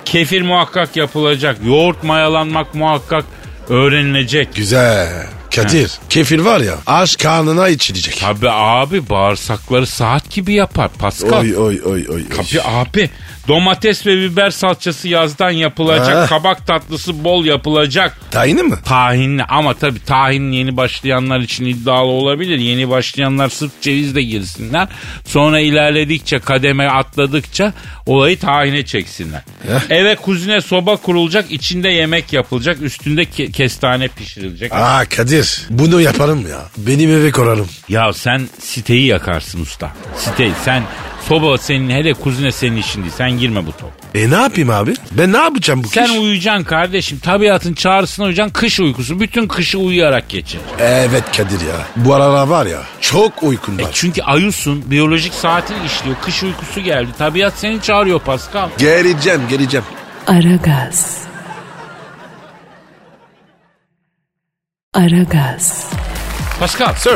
Kefir muhakkak yapılacak. Yoğurt mayalanmak muhakkak öğrenilecek. Güzel. Kadir, ha. Kefir var ya, aç karnına içilecek. Tabii abi, bağırsakları saat gibi yapar Pascal. Oy oy oy oy. Tabii abi, domates ve biber salçası yazdan yapılacak. Ha. Kabak tatlısı bol yapılacak. Tahinli mi? Tahinli, ama tabii tahin yeni başlayanlar için iddialı olabilir. Yeni başlayanlar sırf cevizle girsinler. Sonra ilerledikçe, kademe atladıkça olayı tahine çeksinler. Ha. Eve kuzine soba kurulacak, içinde yemek yapılacak, üstünde ke- kestane pişirilecek. Aa Kadir, bunu yaparım ya. Benim eve korarım. Ya sen siteyi yakarsın usta. Siteyi sen, soba senin, hele kuzine senin işin değil. Sen girme bu top. E ne yapayım abi? Ben ne yapacağım bu sen kış? Sen uyuyacaksın kardeşim. Tabiatın çağrısına uyuyacaksın. Kış uykusu. Bütün kışı uyuyarak geçir. Evet Kadir ya. Bu aralar var ya, çok uykun var. E çünkü ayusun. Biyolojik saatin işliyor. Kış uykusu geldi. Tabiat seni çağırıyor Pascal. Geleceğim geleceğim. Aragaz. Aragaz. Pascal. Sir.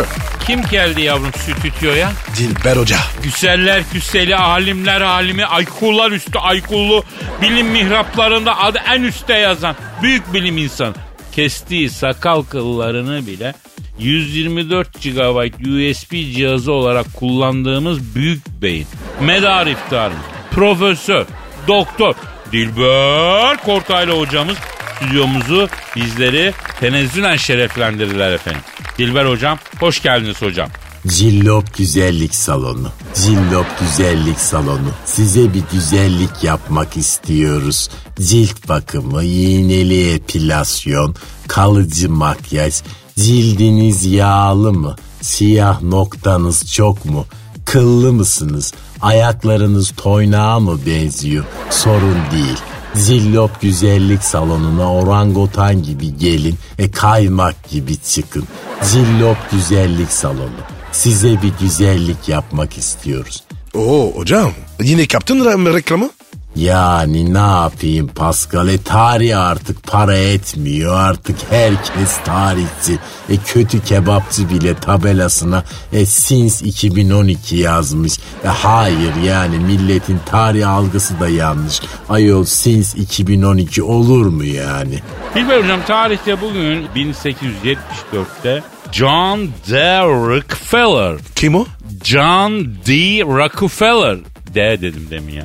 Kim geldi yavrum stüdyoya? Dilber Hoca. Güzeller güzeli, alimler alimi, aykullar üstü aykullu, bilim mihraplarında adı en üste yazan büyük bilim insanı. Kestiği sakal kıllarını bile yüz yirmi dört gigabayt U S B cihazı olarak kullandığımız büyük beyin, medar iftiharı, profesör, doktor Dilber Kortaylı hocamız stüdyomuzu, bizleri tenezzülen şereflendirdiler efendim. Dilber hocam, hoş geldiniz hocam. Cillop Güzellik Salonu. Cillop Güzellik Salonu. Size bir güzellik yapmak istiyoruz. Cilt bakımı, iğneli epilasyon, kalıcı makyaj. Cildiniz yağlı mı? Siyah noktanız çok mu? Kıllı mısınız? Ayaklarınız toynağa mı benziyor? Sorun değil. Zillop Güzellik Salonu'na orangutan gibi gelin, e, kaymak gibi çıkın. Zillop Güzellik Salonu. Size bir güzellik yapmak istiyoruz. Oo hocam, yine yaptın reklamı? Yani ne yapayım Pascal, e, tarih artık para etmiyor, artık herkes tarihçi. E, kötü kebapçı bile tabelasına e, since iki bin on iki yazmış. E, hayır yani milletin tarih algısı da yanlış. Ayol since iki bin on iki olur mu yani? Bilmiyorum hocam, tarihte bugün bin sekiz yüz yetmiş dörtte John D. Rockefeller. Kim o? John D. Rockefeller. D dedim demin ya.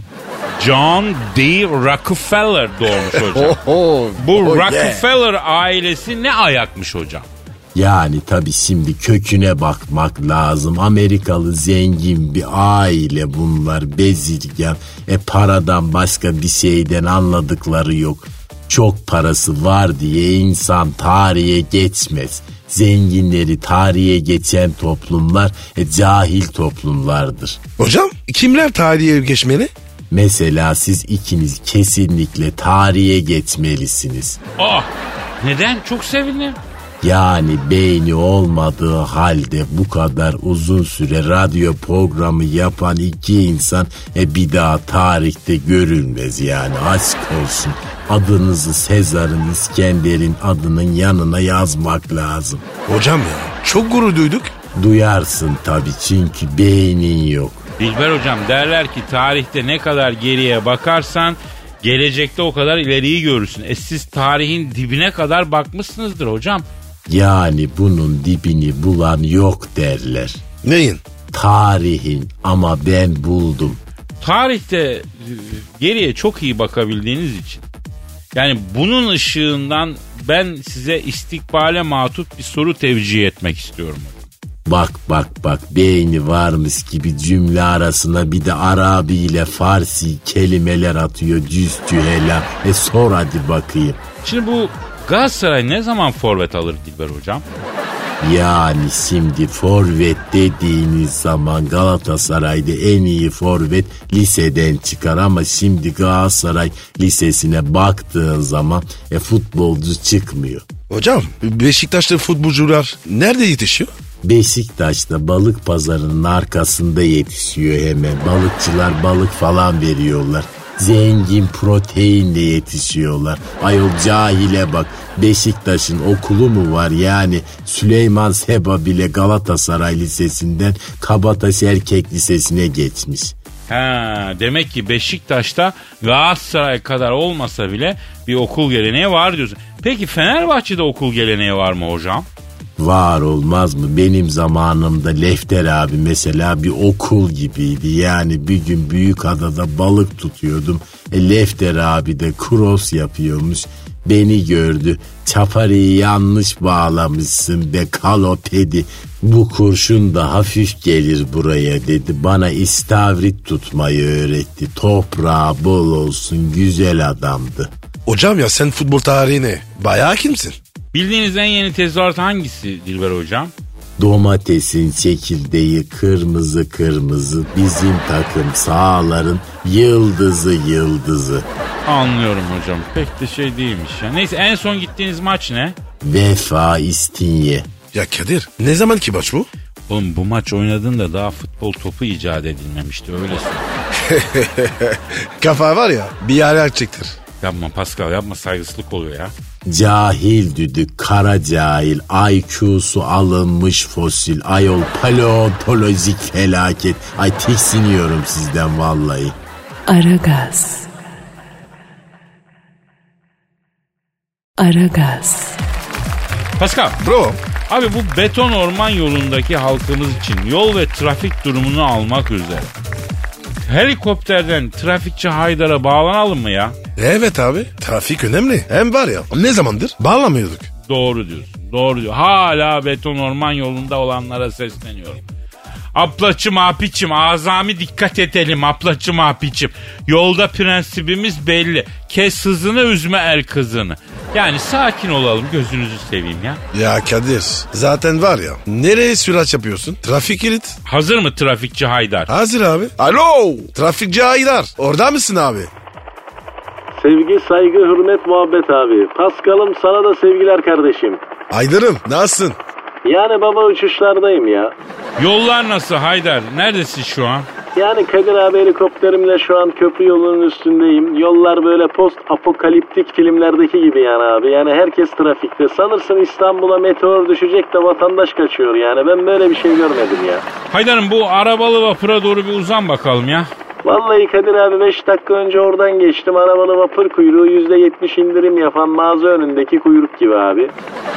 John D. Rockefeller doğmuş hocam. Bu Rockefeller ailesi ne ayakmış hocam? Yani tabii şimdi köküne bakmak lazım. Amerikalı zengin bir aile bunlar, bezirgen. E paradan başka bir şeyden anladıkları yok. Çok parası var diye insan tarihe geçmez. Zenginleri tarihe geçen toplumlar e, cahil toplumlardır. Hocam kimler tarihe geçmeli? Mesela siz ikiniz kesinlikle tarihe geçmelisiniz. Aa, neden? Çok sevindim. Yani beyni olmadığı halde bu kadar uzun süre radyo programı yapan iki insan e, bir daha tarihte görülmez yani, aşk olsun. Adınızı Sezar'ın, İskender'in adının yanına yazmak lazım. Hocam ya çok gurur duyduk. Duyarsın tabii çünkü beynin yok. Dilber hocam derler ki tarihte ne kadar geriye bakarsan gelecekte o kadar ileriyi görürsün. E siz tarihin dibine kadar bakmışsınızdır hocam. Yani bunun dibini bulan yok derler. Neyin? Tarihin, ama ben buldum. Tarihte geriye çok iyi bakabildiğiniz için. Yani bunun ışığından ben size istikbale matut bir soru tevcih etmek istiyorum. Bak bak bak, beyni varmış gibi cümle arasına bir de Arabi ile Farsi kelimeler atıyor, cüz cühela. E sor hadi bakayım. Şimdi bu Galatasaray ne zaman forvet alır Dilber hocam? Yani şimdi forvet dediğiniz zaman Galatasaray'da en iyi forvet liseden çıkar ama şimdi Galatasaray lisesine baktığın zaman e, futbolcu çıkmıyor. Hocam Beşiktaş'ta futbolcular nerede yetişiyor? Beşiktaş'ta balık pazarının arkasında yetişiyor hemen. Balıkçılar balık falan veriyorlar. Zengin proteinle yetişiyorlar. Ayol cahile bak. Beşiktaş'ın okulu mu var yani? Süleyman Seba bile Galatasaray Lisesi'nden Kabataş Erkek Lisesi'ne geçmiş. Ha, demek ki Beşiktaş'ta Galatasaray kadar olmasa bile bir okul geleneği var diyorsun. Peki Fenerbahçe'de okul geleneği var mı hocam? Var olmaz mı? Benim zamanımda Lefter abi mesela bir okul gibiydi. Yani bir gün Büyükada'da balık tutuyordum. E Lefter abi de cross yapıyormuş. Beni gördü. Çaparıyı yanlış bağlamışsın be kalopedi. Bu kurşun da hafif gelir buraya dedi. Bana istavrit tutmayı öğretti. Toprağı bol olsun, güzel adamdı. Hocam ya sen futbol tarihine bayağı kimsin? Bildiğiniz en yeni tezahürat hangisi Dilber hocam? Domatesin çekirdeği kırmızı kırmızı, bizim takım sağların yıldızı yıldızı. Anlıyorum hocam, pek de şey değilmiş ya. Neyse, en son gittiğiniz maç ne? Vefa İstinye. Ya Kadir, ne zaman ki maç bu? Oğlum bu maç oynadığında daha futbol topu icat edilmemişti, öyle söyleyeyim. Kafa var ya, bir yere açıktır. Yapma Pascal, yapma, saygısızlık oluyor ya. Cahil düdük, kara cahil, I Q'su alınmış fosil, ayol paleontolojik felaket. Ay tiksiniyorum sizden vallahi. Aragaz. Aragaz. Pascal. Bro. Abi bu beton orman yolundaki halkımız için yol ve trafik durumunu almak üzere helikopterden trafikçi Haydar'a bağlanalım mı ya? Evet abi, trafik önemli. Hem var ya, ne zamandır bağlamıyorduk. Doğru diyorsun, doğru diyorsun. Hala beton orman yolunda olanlara sesleniyorum. Aplaçım apiçim, azami dikkat edelim aplaçım apiçim. Yolda prensibimiz belli. Kes hızını, üzme er kızını. Yani sakin olalım, gözünüzü seveyim ya. Ya Kadir, zaten var ya, nereye süraç yapıyorsun? Trafik kilit. Hazır mı trafikçi Haydar? Hazır abi. Alo, trafikçi Haydar, orada mısın abi? Sevgi, saygı, hürmet, muhabbet abi. Paskal'ım, sana da sevgiler kardeşim. Haydar'ım, nasılsın? Yani baba, uçuşlardayım ya. Yollar nasıl Haydar? Neredesin şu an? Yani Kadir abi, helikopterimle şu an köprü yolunun üstündeyim. Yollar böyle post apokaliptik filmlerdeki gibi yani abi. Yani herkes trafikte. Sanırsın İstanbul'a meteor düşecek de vatandaş kaçıyor yani. Ben böyle bir şey görmedim ya. Haydar'ım, bu arabalı vapura doğru bir uzan bakalım ya. Vallahi Kadir abi, beş dakika önce oradan geçtim. Arabalı vapur kuyruğu yüzde yetmiş indirim yapan mağaza önündeki kuyruk gibi abi.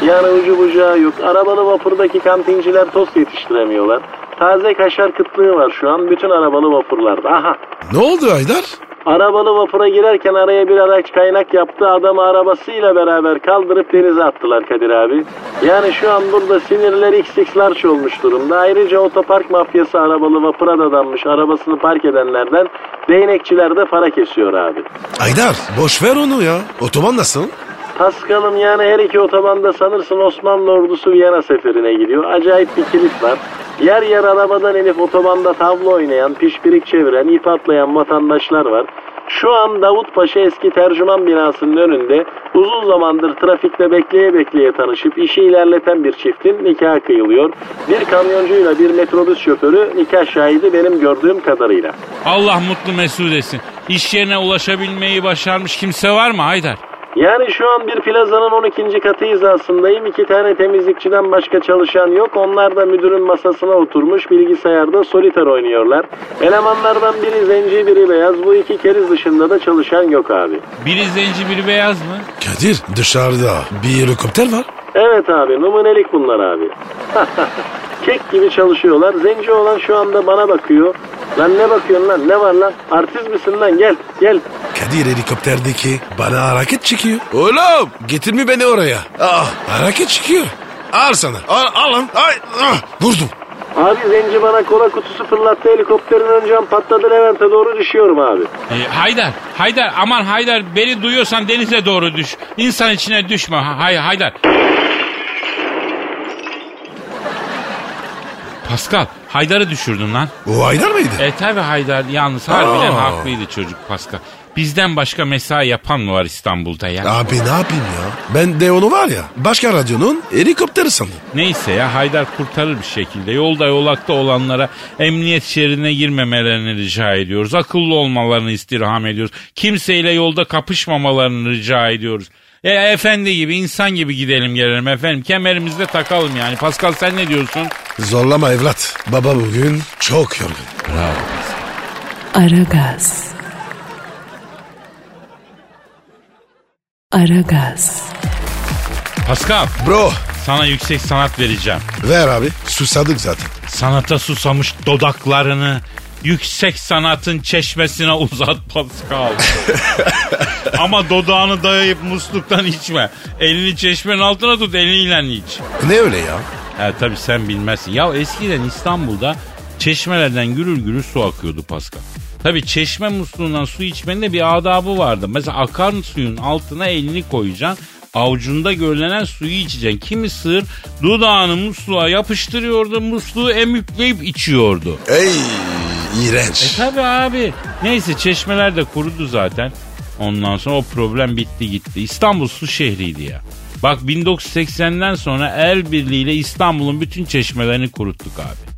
Yani ucu bucağı yok. Arabalı vapurdaki kantinciler tost yetiştiremiyorlar. Taze kaşar kıtlığı var şu an bütün arabalı vapurlarda. Aha. Ne oldu Haydar? Arabalı vapura girerken araya bir araç kaynak yaptı. Adamı arabasıyla beraber kaldırıp denize attılar Kadir abi. Yani şu an burada sinirler xx large olmuş durumda. Ayrıca otopark mafyası arabalı vapura da dalmış. Arabasını park edenlerden değnekçiler de para kesiyor abi. Haydar, boş ver onu ya. Otoban nasıl? Paskal'ım, yani her iki otobanda sanırsın Osmanlı ordusu Viyana seferine gidiyor. Acayip bir kilit var. Yer yer arabadan inip otobanda tavla oynayan, pişpirik çeviren, ip atlayan vatandaşlar var. Şu an Davutpaşa eski tercüman binasının önünde uzun zamandır trafikte bekleye bekleye tanışıp işi ilerleten bir çiftin nikahı kıyılıyor. Bir kamyoncuyla bir metrobüs şoförü nikah şahidi benim gördüğüm kadarıyla. Allah mutlu mesut etsin. İş yerine ulaşabilmeyi başarmış kimse var mı Haydar? Yani şu an bir plazanın on ikinci katı hizasındayım. İki tane temizlikçiden başka çalışan yok. Onlar da müdürün masasına oturmuş bilgisayarda soliter oynuyorlar. Elemanlardan biri zenci biri beyaz. Bu iki keriz dışında da çalışan yok abi. Biri zenci biri beyaz mı? Kadir dışarıda bir helikopter var. Evet abi, numunelik bunlar abi. Kek gibi çalışıyorlar. Zenci olan şu anda bana bakıyor. Lan ne bakıyorsun lan, ne var lan? Artist misin lan, gel gel. Kadir helikopterdeki bana hareket çıkıyor. Oğlum getirme beni oraya. Aa, hareket çıkıyor. Al sana. Al, al lan. Ay, ah, vurdum. Abi zenci bana kola kutusu fırlattı, helikopterin ön cam patladı, Levent'e doğru düşüyorum abi. E, Haydar, Haydar aman Haydar, beni duyuyorsan denize doğru düş. İnsan içine düşme Hay Haydar. Pascal, Haydar'ı düşürdün lan. O Haydar mıydı? E tabi Haydar, yalnız harbiden Aa. haklıydı çocuk Pascal. Bizden başka mesai yapan mı var İstanbul'da ya? Abi ne yapayım ya? Ben de onu var ya, başka radyonun helikopteri sandım. Neyse ya, Haydar kurtarır bir şekilde. Yolda yolakta olanlara emniyet şeridine girmemelerini rica ediyoruz. Akıllı olmalarını istirham ediyoruz. Kimseyle yolda kapışmamalarını rica ediyoruz. E, efendi gibi, insan gibi gidelim gelelim efendim. Kemerimizde takalım yani. Pascal sen ne diyorsun? Zorlama evlat. Baba bugün çok yorgun. Bravo. Aragaz. Aragaz. Pascal. Bro. Sana yüksek sanat vereceğim. Ver abi. Susadık zaten. Sanata susamış dodaklarını yüksek sanatın çeşmesine uzat Pascal. Ama dodağını dayayıp musluktan içme. Elini çeşmenin altına tut, eliyle iç. Ne öyle ya? E tabii sen bilmezsin. Ya eskiden İstanbul'da çeşmelerden gürül gürül su akıyordu Pascal. Tabii çeşme musluğundan su içmenin de bir adabı vardı. Mesela akan suyun altına elini koyacaksın. Avucunda görünen suyu içeceksin. Kimi sığır dudağını musluğa yapıştırıyordu. Musluğu emükleyip içiyordu. Ey iğrenç. E tabii abi. Neyse çeşmeler de kurudu zaten. Ondan sonra o problem bitti gitti. İstanbul su şehriydi ya. Bak bin dokuz yüz seksenden sonra el birliğiyle İstanbul'un bütün çeşmelerini kuruttuk abi.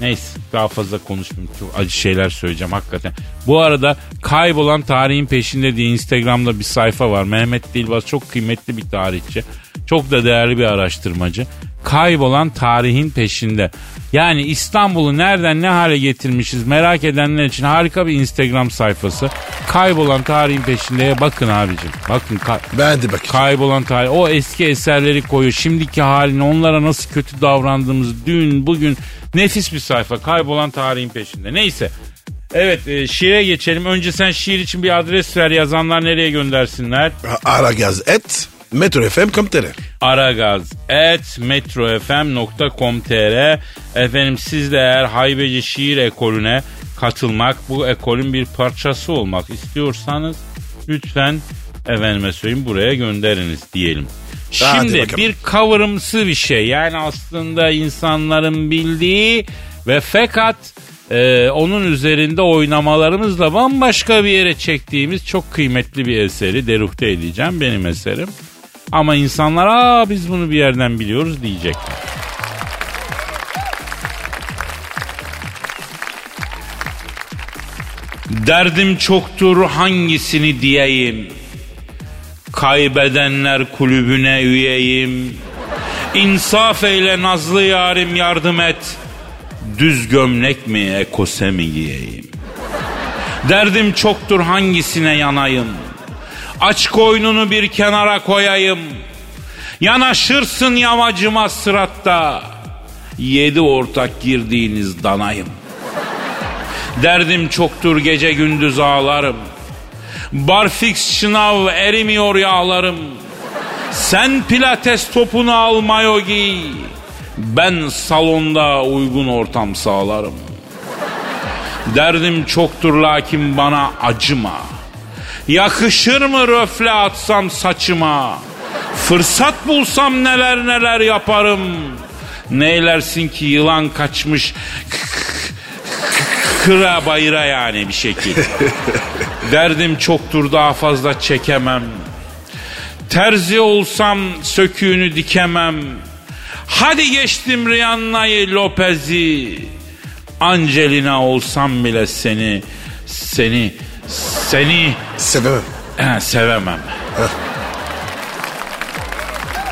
Neyse daha fazla konuşmayayım. Çok acı şeyler söyleyeceğim hakikaten. Bu arada kaybolan tarihin peşinde diye Instagram'da bir sayfa var. Mehmet Dilbaz çok kıymetli bir tarihçi. Çok da değerli bir araştırmacı. Kaybolan tarihin peşinde. Yani İstanbul'u nereden ne hale getirmişiz merak edenler için harika bir Instagram sayfası. Kaybolan tarihin peşindeye bakın abicim. Bakın. Ka- ben de bakayım. Kaybolan tarih. O eski eserleri koyuyor. Şimdiki halini, onlara nasıl kötü davrandığımız dün bugün. Nefis bir sayfa. Kaybolan tarihin peşinde. Neyse. Evet e, şiire geçelim. Önce sen şiir için bir adres ver. Yazanlar nereye göndersinler? Aragaz et. metrofm nokta com nokta tr aragaz et metrofm nokta com nokta tr Efendim siz de eğer Haybeci Şiir Ekolü'ne katılmak, bu ekolün bir parçası olmak istiyorsanız lütfen efendime söyleyeyim buraya gönderiniz diyelim. Şimdi bir kavramsı bir şey, yani aslında insanların bildiği ve fakat Ee, onun üzerinde oynamalarımızla bambaşka bir yere çektiğimiz çok kıymetli bir eseri deruhte edeceğim, benim eserim. Ama insanlar aa biz bunu bir yerden biliyoruz diyecekler. Derdim çoktur hangisini diyeyim? Kaybedenler kulübüne üyeyim. İnsaf eyle nazlı yarim, yardım et. Düz gömlek mi ekose mi giyeyim? Derdim çoktur hangisine yanayım? Aç koynunu bir kenara koyayım. Yanaşırsın yamacıma sıratta. Yedi ortak girdiğiniz danayım. Derdim çoktur gece gündüz ağlarım. Barfix şınav erimiyor yağlarım. Sen pilates topunu al mayo giy. Ben salonda uygun ortam sağlarım. Derdim çoktur lakin bana acıma. Yakışır mı röfle atsam saçıma? Fırsat bulsam neler neler yaparım. Neylersin ki yılan kaçmış kıra bayıra yani bir şekil. Derdim çoktur daha fazla çekemem. Terzi olsam söküğünü dikemem. Hadi geçtim Rihanna'yı, Lopez'i. Angelina olsam bile seni, seni, seni... Sevemem. He, sevemem.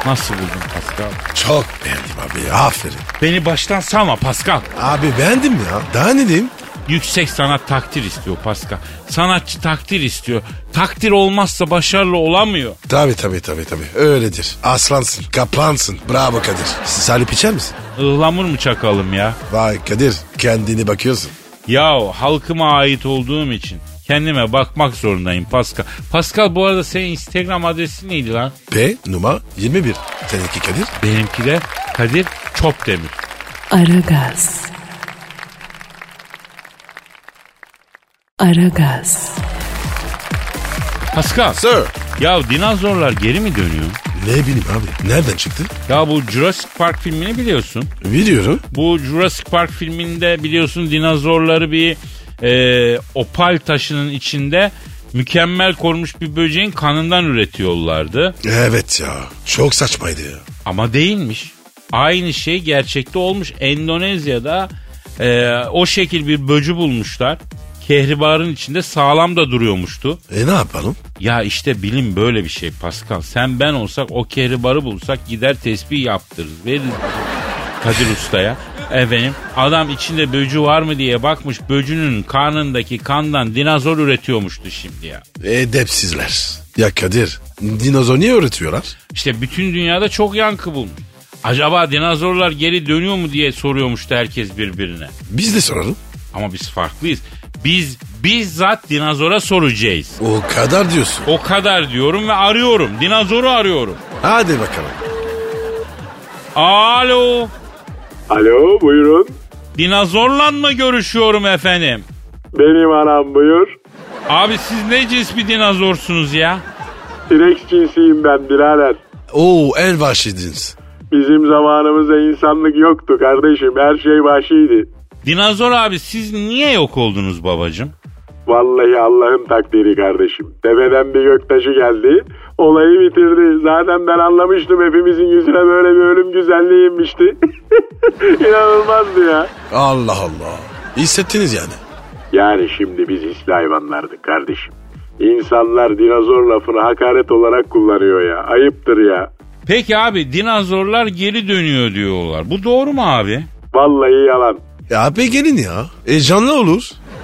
Nasıl buldun Pascal? Çok beğendim abi ya, aferin. Beni baştan salma Pascal. Abi beğendim ya, daha ne diyeyim? Yüksek sanat takdir istiyor Pascal. Sanatçı takdir istiyor. Takdir olmazsa başarılı olamıyor. Tabii tabii tabii tabii. Öyledir. Aslansın, kaplansın. Bravo Kadir. Salip içer misin? Ihlamur mu çakalım ya? Vay Kadir, kendini bakıyorsun. Yahu halkıma ait olduğum için kendime bakmak zorundayım Pascal. Pascal, bu arada senin Instagram adresin neydi lan? P numara yirmi bir. Seninki Kadir? Benimki de Kadir Çopdemir. Aragaz. Aragaz. Pascal. Sir. Ya dinozorlar geri mi dönüyor? Ne bileyim abi. Nereden çıktı? Ya bu Jurassic Park filmini biliyorsun. Biliyorum. Bu Jurassic Park filminde biliyorsun dinozorları bir e, opal taşının içinde mükemmel korunmuş bir böceğin kanından üretiyorlardı. Evet ya. Çok saçmaydı ya. Ama değilmiş. Aynı şey gerçekte olmuş. Endonezya'da e, o şekil bir böcü bulmuşlar. Kehribarın içinde sağlam da duruyormuştu. E ne yapalım? Ya işte bilim böyle bir şey Pascal. Sen ben olsak o kehribarı bulsak gider tespih yaptırırız. Veririz Kadir Usta'ya. Efendim adam içinde böcü var mı diye bakmış, böcünün karnındaki kandan dinozor üretiyormuştu şimdi ya. Edepsizler. Ya Kadir, dinozor niye üretiyorlar? İşte bütün dünyada çok yankı bulmuş. Acaba dinozorlar geri dönüyor mu diye soruyormuştu herkes birbirine. Biz de soralım. Ama biz farklıyız. Biz bizzat dinozora soracağız. O kadar diyorsun. O kadar diyorum ve arıyorum. Dinozoru arıyorum. Hadi bakalım. Alo. Alo, buyurun. Dinozorla mı görüşüyorum efendim? Benim anam, buyur. Abi siz ne cins bir dinozorsunuz ya? T-Rex cinsiyim ben birader. Oo, en vahşi cins. Bizim zamanımızda insanlık yoktu kardeşim. Her şey vahşiydi. Dinozor abi siz niye yok oldunuz babacığım? Vallahi Allah'ın takdiri kardeşim. Tepeden bir göktaşı geldi, olayı bitirdi. Zaten ben anlamıştım hepimizin yüzüne böyle bir ölüm güzelliği inmişti. İnanılmazdı ya. Allah Allah. Hissettiniz yani. Yani şimdi biz hisli hayvanlardık kardeşim. İnsanlar dinozor lafını hakaret olarak kullanıyor ya. Ayıptır ya. Peki abi, dinozorlar geri dönüyor diyorlar. Bu doğru mu abi? Vallahi yalan. Ya abi gelin ya. E canlı olur.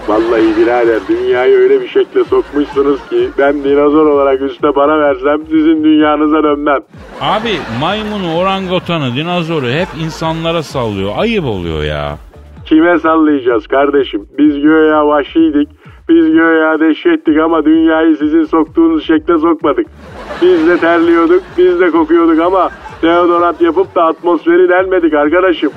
Vallahi birader, dünyayı öyle bir şekle sokmuşsunuz ki ben dinozor olarak üste para versem sizin dünyanıza dönmem. Abi maymunu, orangutanı, dinozoru hep insanlara sallıyor. Ayıp oluyor ya. Kime sallayacağız kardeşim? Biz göya vahşiydik. Biz göya dehşettik ama dünyayı sizin soktuğunuz şekle sokmadık. Biz de terliyorduk, biz de kokuyorduk ama deodorant yapıp da atmosferi delmedik arkadaşım.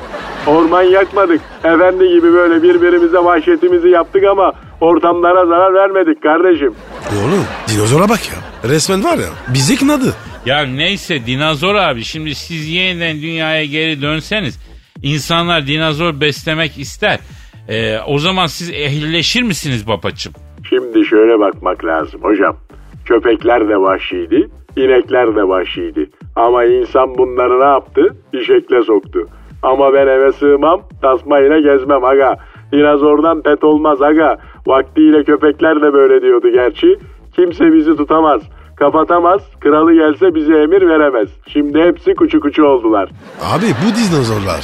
Orman yakmadık. Efendi gibi böyle birbirimize vahşetimizi yaptık ama ortamlara zarar vermedik kardeşim. Oğlum dinozora bak ya. Resmen var ya, bizi kınadı. Ya neyse dinozor abi, şimdi siz yeniden dünyaya geri dönseniz insanlar dinozor beslemek ister. Ee, o zaman siz ehlileşir misiniz babacığım? Şimdi şöyle bakmak lazım hocam. Köpekler de vahşiydi, inekler de vahşiydi. Ama insan bunları ne yaptı? Bir şekle soktu. Ama ben eve sığmam, tasmayla gezmem aga. Dinozordan pet olmaz aga. Vaktiyle köpekler de böyle diyordu gerçi. Kimse bizi tutamaz, kapatamaz, kralı gelse bize emir veremez. Şimdi hepsi kuçu kuçu oldular. Abi bu dinozorlar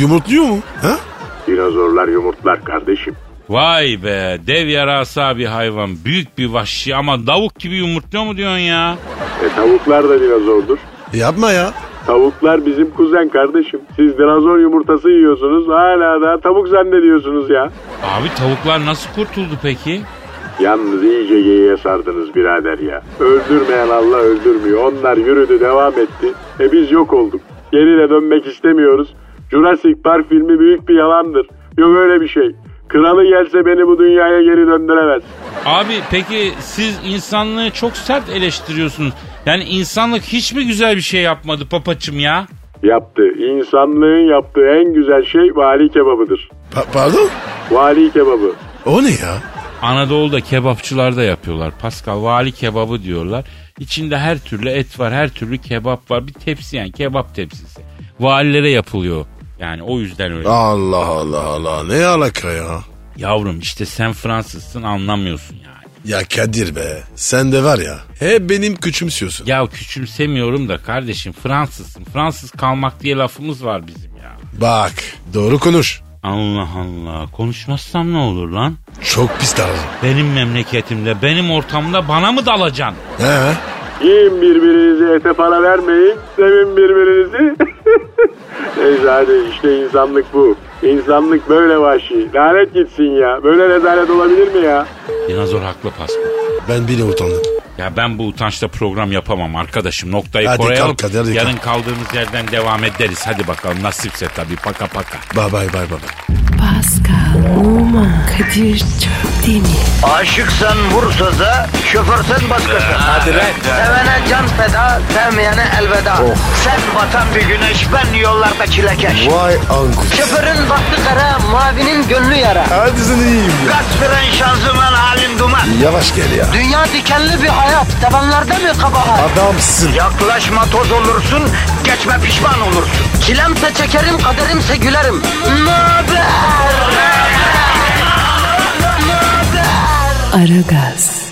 yumurtluyor mu? Ha? Dinozorlar yumurtlar kardeşim. Vay be, dev yarasa bir hayvan, büyük bir vahşi ama tavuk gibi yumurtluyor mu diyorsun ya? E tavuklar da dinozordur. Yapma ya. Tavuklar bizim kuzen kardeşim. Siz dinozor yumurtası yiyorsunuz, hala da tavuk zannediyorsunuz ya. Abi tavuklar nasıl kurtuldu peki? Yalnız iyice geyiğe sardınız birader ya. Öldürmeyen Allah öldürmüyor. Onlar yürüdü, devam etti. E biz yok olduk. Geriye dönmek istemiyoruz. Jurassic Park filmi büyük bir yalandır. Yok öyle bir şey. Kralı gelse beni bu dünyaya geri döndüremez. Abi peki siz insanlığı çok sert eleştiriyorsunuz. Yani insanlık hiç mi güzel bir şey yapmadı papaçım ya? Yaptı. İnsanlığın yaptığı en güzel şey vali kebabıdır. Pa- pardon? Vali kebabı. O ne ya? Anadolu'da kebapçılar da yapıyorlar Pascal. Vali kebabı diyorlar. İçinde her türlü et var, her türlü kebap var. Bir tepsi, yani kebap tepsisi. Valilere yapılıyor. Yani o yüzden öyle. Allah Allah Allah, ne alaka ya? Yavrum işte sen Fransızsın, anlamıyorsun yani. Ya Kadir be, sen de var ya, hep benim küçümsüyorsun. Ya küçümsemiyorum da kardeşim, Fransızsın. Fransız kalmak diye lafımız var bizim ya. Bak, doğru konuş. Allah Allah, konuşmazsam ne olur lan? Çok pis dalacaksın. Benim memleketimde, benim ortamda bana mı dalacaksın? He. Yiyin birbirinizi, ete para vermeyin, sevin birbirinizi. Neyse hadi, işte insanlık bu. İnsanlık böyle vahşi. Lanet gitsin ya. Böyle rezalet olabilir mi ya? Dinozor haklı Pascal. Ben bile utandım. Ya ben bu utançla program yapamam arkadaşım. Noktayı hadi koruyalım. Kalk, hadi, hadi yarın kalk. Kaldığımız yerden devam ederiz. Hadi bakalım, nasipse tabii. Paka paka. Bye bye bye bye. Pascal, Oman, Kadir çok değil mi? Aşıksan vursa da, şoförsen başkasın. Hadi lan. Sevene can feda, sevmeyene elveda. Oh. Sen batan bir güneş, ben yollarda çilekeş. Vay anku. Şoförün baktı kara, mavinin gönlü yara. Hadi sen iyiyim ya. Kasperen şanzıman halin duman. Yavaş gel ya. Dünya dikenli bir hayat, sevenlerde mi kabahar? Adamsın. Yaklaşma toz olursun, geçme pişman olursun. Çilemse çekerim, kaderimse gülerim. Möber! Aragaz.